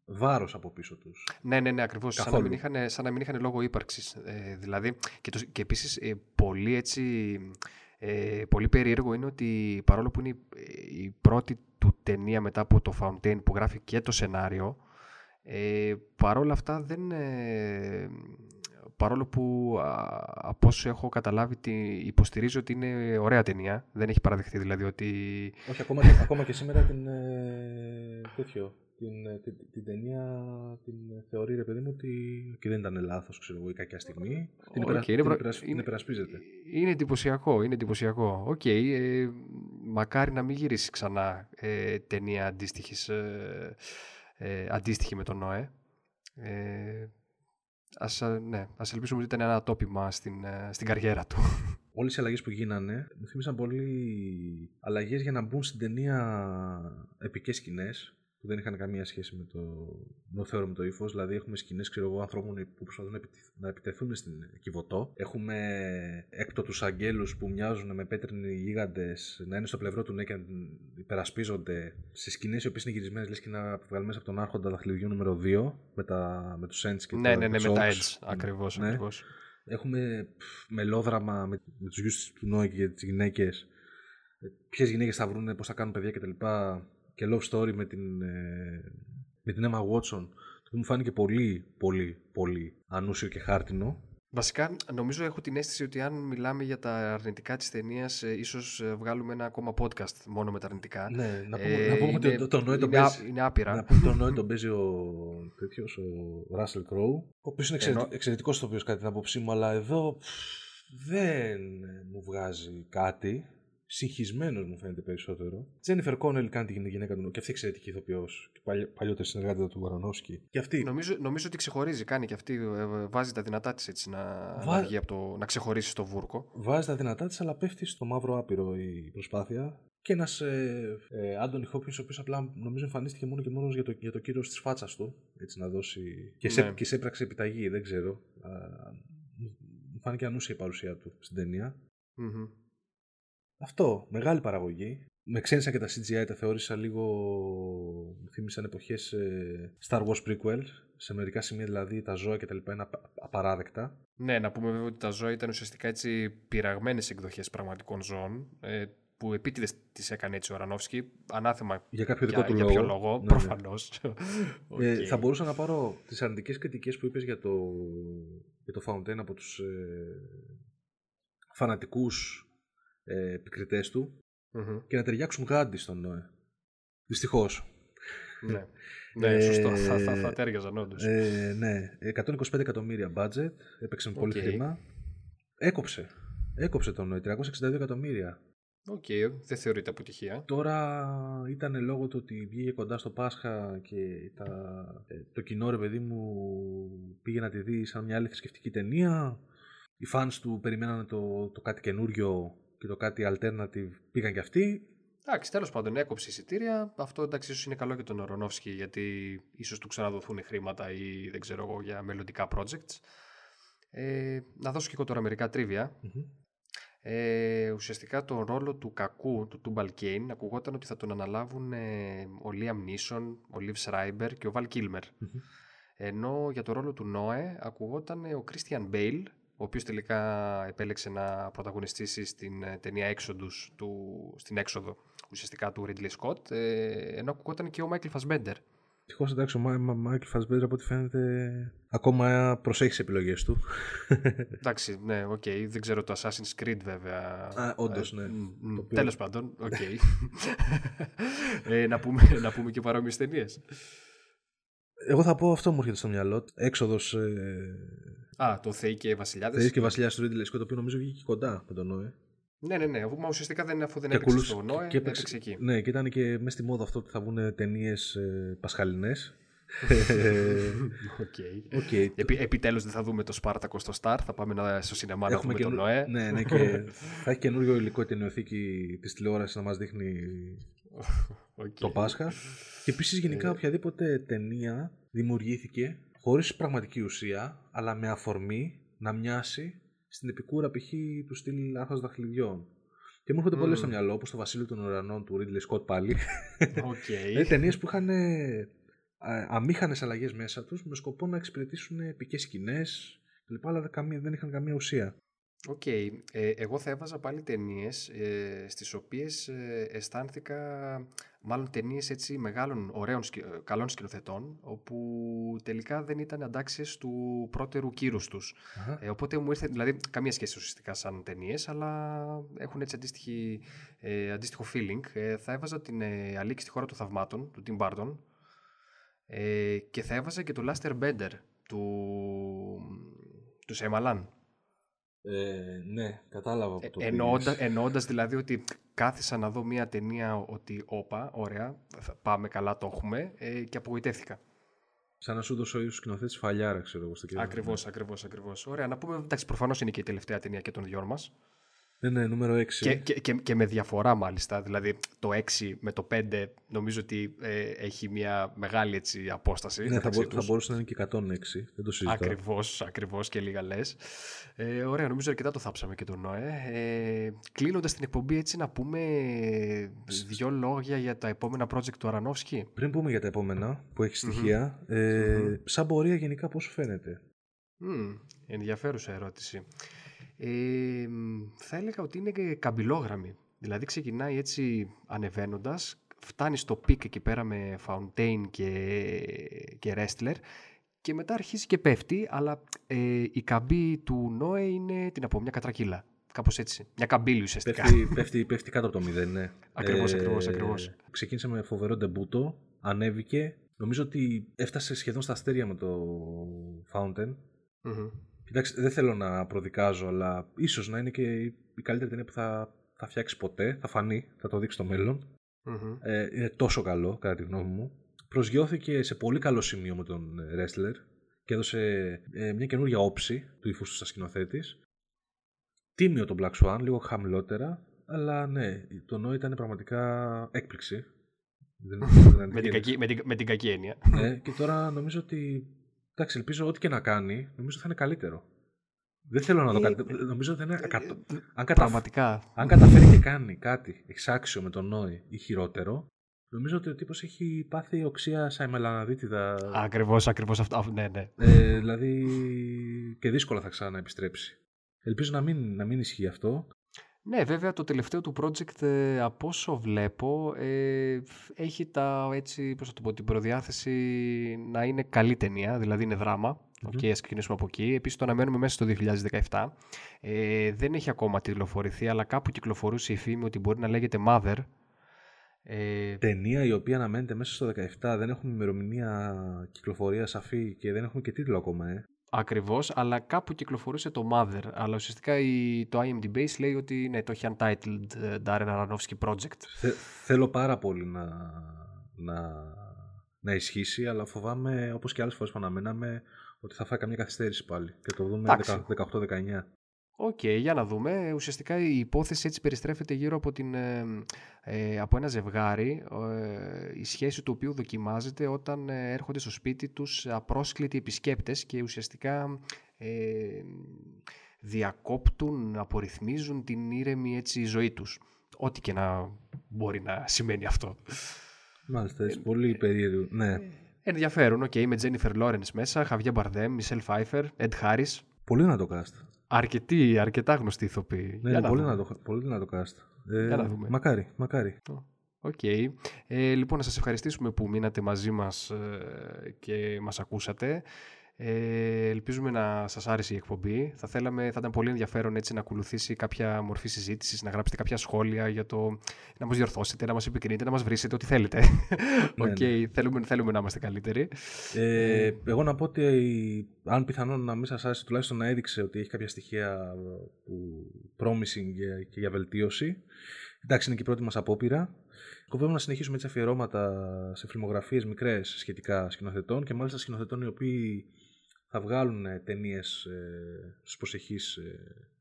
βάρος από πίσω τους. Ναι, ναι, ναι, ακριβώς. Σαν να, μην είχαν, σαν να μην είχαν λόγο ύπαρξης. Ε, δηλαδή, και, το, και επίσης ε, πολύ έτσι... Ε, πολύ περίεργο είναι ότι παρόλο που είναι η, η πρώτη του ταινία μετά από το Fountain που γράφει και το σενάριο, ε, παρόλα αυτά δεν... Ε, παρόλο που α, από όσο έχω καταλάβει υποστηρίζω ότι είναι ωραία ταινία. Δεν έχει παραδεχτεί δηλαδή ότι... Όχι, ακόμα και, ακόμα και σήμερα την, ε, τέτοιο, την, την, την ταινία την θεωρεί, ρε παιδί μου, ότι και δεν ήταν λάθος, ξέρω εγώ, η κακιά στιγμή. Okay, την, υπερα, είναι, την, υπερασ, είναι, την υπερασπίζεται. Είναι εντυπωσιακό, είναι εντυπωσιακό. Οκ, okay, ε, μακάρι να μην γυρίσει ξανά ε, ταινία αντίστοιχης, ε, ε, αντίστοιχη με τον Νόε. Ε, Ας, ναι, ας ελπίσουμε ότι ήταν ένα τόπιμα στην, στην καριέρα του. Όλες οι αλλαγές που γίνανε μου θύμισαν πολύ αλλαγές για να μπουν στην ταινία επικές σκηνές. που δεν είχαν καμία σχέση με το νοθέωρο, με το ύφος. Δηλαδή, έχουμε σκηνές, ξέρω εγώ, ανθρώπων που προσπαθούν να επιτεθούν στην Κιβωτό. Έχουμε έκτοτους αγγέλους που μοιάζουν με πέτρινοι γίγαντες να είναι στο πλευρό του ναι και να υπερασπίζονται. Σε σκηνές οι οποίες είναι γυρισμένες, λες και να βγαλμένες από τον Άρχοντα Δαχτυλιδιού νούμερο δύο, με, τα, με τους Ents και ναι, τα ναι, ναι, ναι, με τα Ents. Ακριβώς, ναι. Ακριβώς. Έχουμε μελόδραμα με, με τους γιους του Νόη και τις γυναίκες. Ποιες γυναίκες θα βρουν, πώς θα κάνουν παιδιά κτλ. Και love story με την, με την Emma Watson, το οποίο μου φάνηκε πολύ, πολύ, πολύ ανούσιο και χάρτινο. Βασικά, νομίζω έχω την αίσθηση ότι αν μιλάμε για τα αρνητικά της ταινίας, ίσως βγάλουμε ένα ακόμα podcast μόνο με τα αρνητικά. Ναι, να πούμε, ε, να πούμε είναι, ότι το, το Νόη τον παίζει. Είναι άπειρα. Να πούμε ότι το Νόη τον παίζει ο τέτοιος, ο Russell Crowe, ο οποίος είναι εξαιρετικό, εξαιρετικός στο οποίος, κατά την άποψή μου, αλλά εδώ πφ, δεν μου βγάζει κάτι. Συγχυσμένος μου φαίνεται περισσότερο. Τζένιφερ Κόνελ κάνει τη γυναίκα του, και αυτή εξαιρετική ηθοποιός. Παλιότερη συνεργάτητα του Βαρονόφσκι. Νομίζω, νομίζω ότι ξεχωρίζει, κάνει και αυτή. Βάζει τα δυνατά της έτσι να, Βά... να, από το, να ξεχωρίσει στο βούρκο. Βάζει τα δυνατά της, αλλά πέφτει στο μαύρο άπειρο η προσπάθεια. Και ένας ε, ε, Άντονι Χόπκινς, ο οποίος απλά νομίζω εμφανίστηκε μόνο και μόνο για το, για το κύρος της φάτσας του. Έτσι να δώσει. Και, ναι. σε, και σε έπραξε επιταγή, δεν ξέρω. Μου φάνηκε ανούσια η παρουσία του στην ταινία. Mm-hmm. Αυτό, μεγάλη παραγωγή. Με ξένησαν και τα σι τζι άι, τα θεώρησα λίγο. Μου θύμισαν εποχές Star Wars prequel. Σε μερικά σημεία δηλαδή τα ζώα και τα λοιπά είναι απαράδεκτα. Ναι, να πούμε βέβαια ότι τα ζώα ήταν ουσιαστικά έτσι πειραγμένες εκδοχές πραγματικών ζώων. Που επίτηδες τις έκανε έτσι ο Αρανόφσκι. Ανάθεμα για κάποιο δικό του λόγο. λόγο ναι, προφανώς. Ναι. Okay. ε, θα μπορούσα να πάρω τις αρνητικές κριτικές που είπες για το, για το Fountain από τους ε, φανατικούς επικριτές του mm-hmm. και να ταιριάξουν γάντι στον Νόε. Δυστυχώς. Ναι, ναι σωστό. θα, θα, θα τέριαζαν όντως. Ε, ναι, εκατόν είκοσι πέντε εκατομμύρια budget, έπαιξε με okay. πολύ χρήμα. Έκοψε. Έκοψε τον Νόε, τριακόσια εξήντα δύο εκατομμύρια. Οκ, okay, δεν θεωρείται αποτυχία. Τώρα ήταν λόγω του ότι βγήκε κοντά στο Πάσχα και τα, το κοινό, ρε παιδί μου, πήγε να τη δει σαν μια άλλη θρησκευτική ταινία. Οι fans του περιμένανε το, το κάτι καινούριο και το κάτι alternative πήγαν κι αυτοί. Εντάξει, τέλος πάντων έκοψε εισιτήρια. Αυτό εντάξει, ίσως είναι καλό για τον Ορονόφσκι, γιατί ίσως του ξαναδοθούν χρήματα ή δεν ξέρω εγώ για μελλοντικά projects. Ε, να δώσω και εγώ τώρα μερικά τρίβια. Mm-hmm. Ε, ουσιαστικά τον ρόλο του κακού, του Τούμπαλ Κέιν, ακουγόταν ότι θα τον αναλάβουν ε, ο Λίαμ Νίσον, ο Λιβ Σράιμπερ και ο Βαλ Κίλμερ. Mm-hmm. Ενώ για τον ρόλο του Νόε ακουγόταν ο Κρίστιαν Μπέιλ, ο οποίος τελικά επέλεξε να πρωταγωνιστήσει στην ταινία Exodus, του, στην έξοδο ουσιαστικά του Ridley Scott, ε, ενώ ακουγόταν και ο Michael Fassbender. Τυχώς εντάξει, ο Michael Fassbender από ό,τι φαίνεται ακόμα προσέχει τις επιλογές του. Εντάξει, ναι, οκ. Okay. Δεν ξέρω το Assassin's Creed βέβαια. Α, όντως, ναι. Ε, οποίο... Τέλος πάντων, οκ. Okay. ε, να, πούμε, να πούμε και παρόμοιες ταινίες. Εγώ θα πω αυτό μου έρχεται στο μυαλό. Έξοδος... Ε... Α, το Θεοί και Βασιλιάδες. Θεοί και Βασιλιάδες του Ridley Scott, το οποίο νομίζω βγήκε κοντά με τον Νόε. Ναι, ναι, ναι. Μα ουσιαστικά δεν, αφού δεν έπαιξε στον Νόε, και έπαιξε, έπαιξε εκεί. Ναι, και ήταν και μέσα στη μόδα αυτό ότι θα βγουν ταινίες ε, πασχαλινές. okay. Okay. Επι, επιτέλους δεν θα δούμε το Σπάρτακο στο Star. Θα πάμε να, στο σινεμά να δούμε τον Νόε. Ναι, ναι, και θα έχει καινούριο υλικό η ταινιοθήκη της τηλεόρασης να μας δείχνει okay. το Πάσχα. Και επίσης γενικά οποιαδήποτε ταινία δημιουργήθηκε χωρίς πραγματική ουσία, αλλά με αφορμή να μοιάσει στην επικούρα π.χ. του στυλ Άρχοντας Δαχτυλιδιών. Και μου έρχονται mm. πολλές στο μυαλό, όπως το Βασίλειο των Ουρανών του Ridley Scott πάλι. Okay. ε, ταινίες που είχαν αμήχανες αλλαγές μέσα τους με σκοπό να εξυπηρετήσουν επικές σκηνές, λοιπά, αλλά δεν είχαν καμία ουσία. Οκ. Okay. Ε, εγώ θα έβαζα πάλι ταινίες ε, στις οποίες ε, αισθάνθηκα, μάλλον ταινίες έτσι μεγάλων, ωραίων, σκη, καλών σκηνοθετών, όπου τελικά δεν ήταν αντάξιες του πρώτερου κύρους τους. Uh-huh. Ε, οπότε μου ήρθε, δηλαδή καμία σχέση ουσιαστικά σαν ταινίες, αλλά έχουν έτσι αντίστοιχη, ε, αντίστοιχο feeling. Ε, θα έβαζα την ε, Αλίκη στη χώρα των θαυμάτων, του Τιμ Μπάρτον, ε, και θα έβαζα και το Last Airbender του, του Σιαμαλάν. Ε, ναι, κατάλαβα που το ε, εννοώντα, εννοώντας δηλαδή ότι κάθισα να δω μια ταινία ότι όπα, ωραία, θα πάμε καλά, το έχουμε, ε, και απογοητεύτηκα. Σαν να σου δώσω ο ίδιος σκηνοθέτης φαλιάρα, ξέρω εγώ στο κείμενο. Ακριβώς, ναι. ακριβώς, ακριβώς. Ωραία, να πούμε, εντάξει, προφανώς είναι και η τελευταία ταινία και των δυο μας. Ναι, ναι, νούμερο έξι. Και, και, και, και με διαφορά μάλιστα. Δηλαδή το έξι με το πέντε νομίζω ότι ε, έχει μια μεγάλη έτσι, απόσταση. Ναι, θα, μπο, θα μπορούσε να είναι και εκατόν έξι. Δεν το συζητάω. Ακριβώς, ακριβώς και λίγα λες. Ε, ωραία, νομίζω αρκετά το θάψαμε και τον Νοέ. Ε, κλείνοντας την εκπομπή, έτσι να πούμε δύο λόγια για τα επόμενα project του Αρανόφσκι. Πριν πούμε για τα επόμενα που έχει στοιχεία, mm-hmm. Ε, mm-hmm. σαν πορεία γενικά πώς φαίνεται. Mm, ενδιαφέρουσα ερώτηση. Ε, θα έλεγα ότι είναι καμπυλόγραμμη. Δηλαδή ξεκινάει έτσι ανεβαίνοντας, φτάνει στο πικ εκεί πέρα με Fountain και, και Wrestler και μετά αρχίζει και πέφτει, αλλά ε, η καμπή του Νόε είναι την από μια κατρακύλα. Κάπως έτσι. Μια καμπύλη ουσιαστικά. Πέφτει, πέφτει, πέφτει κάτω από το μηδέν, ναι. Ακριβώς, ε, ακριβώς, ακριβώς. Ξεκίνησε με φοβερό ντεμπούτο, ανέβηκε. Νομίζω ότι έφτασε σχεδόν στα αστέρια με το Fountain. Mm-hmm. Εντάξει, δεν θέλω να προδικάζω, αλλά ίσως να είναι και η καλύτερη ταινία που θα, θα φτιάξει ποτέ. Θα φανεί, θα το δείξει στο μέλλον. Mm-hmm. Ε, είναι τόσο καλό, κατά τη γνώμη μου. Προσγειώθηκε σε πολύ καλό σημείο με τον Wrestler και έδωσε ε, μια καινούργια όψη του ύφους του σαν σκηνοθέτης. Τίμιο τον Black Swan, λίγο χαμηλότερα, αλλά ναι, το Νόη ήταν πραγματικά έκπληξη. με, την κακή, με, την, με την κακή έννοια. Ναι, και τώρα νομίζω ότι. Εντάξει, ελπίζω ό,τι και να κάνει, νομίζω θα είναι καλύτερο. Δεν θέλω να δω κάτι. Νομίζω ότι δεν είναι. Αν, κατα... Αν καταφέρει και κάνει κάτι εξάξιο με τον Νόη ή χειρότερο, νομίζω ότι ο τύπος έχει πάθει οξεία σαϊμελαναδίτιδα. Ακριβώς, ακριβώς αυτό. Ναι, ναι. Ε, δηλαδή. Και δύσκολα θα ξαναεπιστρέψει. Ελπίζω να μην, να μην ισχύει αυτό. Ναι, βέβαια το τελευταίο του project, ε, από όσο βλέπω, ε, έχει τα, έτσι, πώς θα το πω, την προδιάθεση να είναι καλή ταινία, δηλαδή είναι δράμα. Οκ, okay, ας ξεκινήσουμε από εκεί. Επίσης το αναμένουμε μέσα στο δύο χιλιάδες δεκαεπτά. Ε, δεν έχει ακόμα τηλεφορηθεί, αλλά κάπου κυκλοφορούσε η φήμη ότι μπορεί να λέγεται Mother. Ε, ταινία η οποία αναμένεται μέσα στο δύο χιλιάδες δεκαεπτά. Δεν έχουμε ημερομηνία κυκλοφορία σαφή και δεν έχουμε και τίτλο ακόμα, ε. Ακριβώς, αλλά κάπου κυκλοφορούσε το Mother, αλλά ουσιαστικά η, το IMDb λέει ότι ναι, το έχει Untitled Darren Aronofsky Project. Θε, θέλω πάρα πολύ να, να, να ισχύσει, αλλά φοβάμαι, όπως και άλλες φορές που αναμέναμε, ότι θα φάει καμία καθυστέρηση πάλι και το δούμε δεκαοκτώ δεκαεννιά. Οκ, okay, για να δούμε. Ουσιαστικά η υπόθεση έτσι περιστρέφεται γύρω από, την, ε, από ένα ζευγάρι, ε, η σχέση του οποίου δοκιμάζεται όταν έρχονται στο σπίτι τους απρόσκλητοι επισκέπτες και ουσιαστικά ε, διακόπτουν, απορριθμίζουν την ήρεμη έτσι, ζωή τους. Ό,τι και να μπορεί να σημαίνει αυτό. Μάλιστα, έτσι, πολύ περίεργο. Ναι. Ενδιαφέρον, οκ, okay, με Τζένιφερ Λόρενς μέσα, Χαβιέ Μπαρδέμ, Μισελ Φάιφερ, Εντ Χάρις. Πολύ να το cast. Αρκετοί, αρκετά γνωστοί ηθοποιοί. Ναι, να πολύ, να το, πολύ να το cast. Ε, μακάρι, μακάρι. Οκ. Okay. Ε, λοιπόν, να σας ευχαριστήσουμε που μείνατε μαζί μας ε, και μας ακούσατε. Ε, ελπίζουμε να σας άρεσε η εκπομπή. Θα, θέλαμε, θα ήταν πολύ ενδιαφέρον έτσι να ακολουθήσει κάποια μορφή συζήτησης, να γράψετε κάποια σχόλια για το. Να μας διορθώσετε, να μας επικρίνετε, να μας βρίσετε, ό,τι θέλετε. Οκ. Ναι, okay. Ναι. θέλουμε, θέλουμε να είμαστε καλύτεροι. Ε, ε, εγώ να πω ότι αν πιθανόν να μην σας άρεσε, τουλάχιστον να έδειξε ότι έχει κάποια στοιχεία που promising και, και για βελτίωση. Εντάξει, είναι και η πρώτη μας απόπειρα. Σκοπεύουμε να συνεχίσουμε έτσι αφιερώματα σε φιλμογραφίες μικρές σχετικά σκηνοθετών και μάλιστα σκηνοθετών οι οποίοι θα βγάλουν ταινίες ε, στους προσεχείς ε,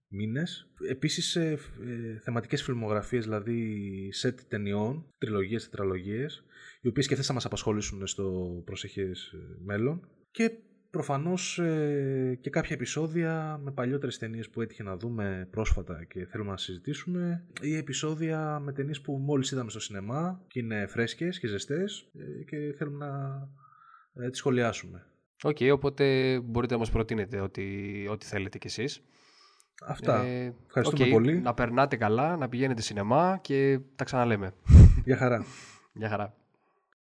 μήνες. Επίσης, ε, ε, θεματικές φιλμογραφίες, δηλαδή σετ ταινιών, τριλογίες, τετραλογίες, οι οποίες και αυτές θα μας απασχολήσουν στο προσεχές μέλλον. Και προφανώς ε, και κάποια επεισόδια με παλιότερες ταινίες που έτυχε να δούμε πρόσφατα και θέλουμε να συζητήσουμε, ή επεισόδια με ταινίες που μόλις είδαμε στο σινεμά και είναι φρέσκες και ζεστές ε, και θέλουμε να ε, τις σχολιάσουμε. Οκ, okay, οπότε μπορείτε να μας προτείνετε ό,τι, ό,τι θέλετε κι εσείς. Αυτά. Ε, Ευχαριστούμε okay, πολύ. Να περνάτε καλά, να πηγαίνετε σινεμά και τα ξαναλέμε. Γεια χαρά. Γεια χαρά.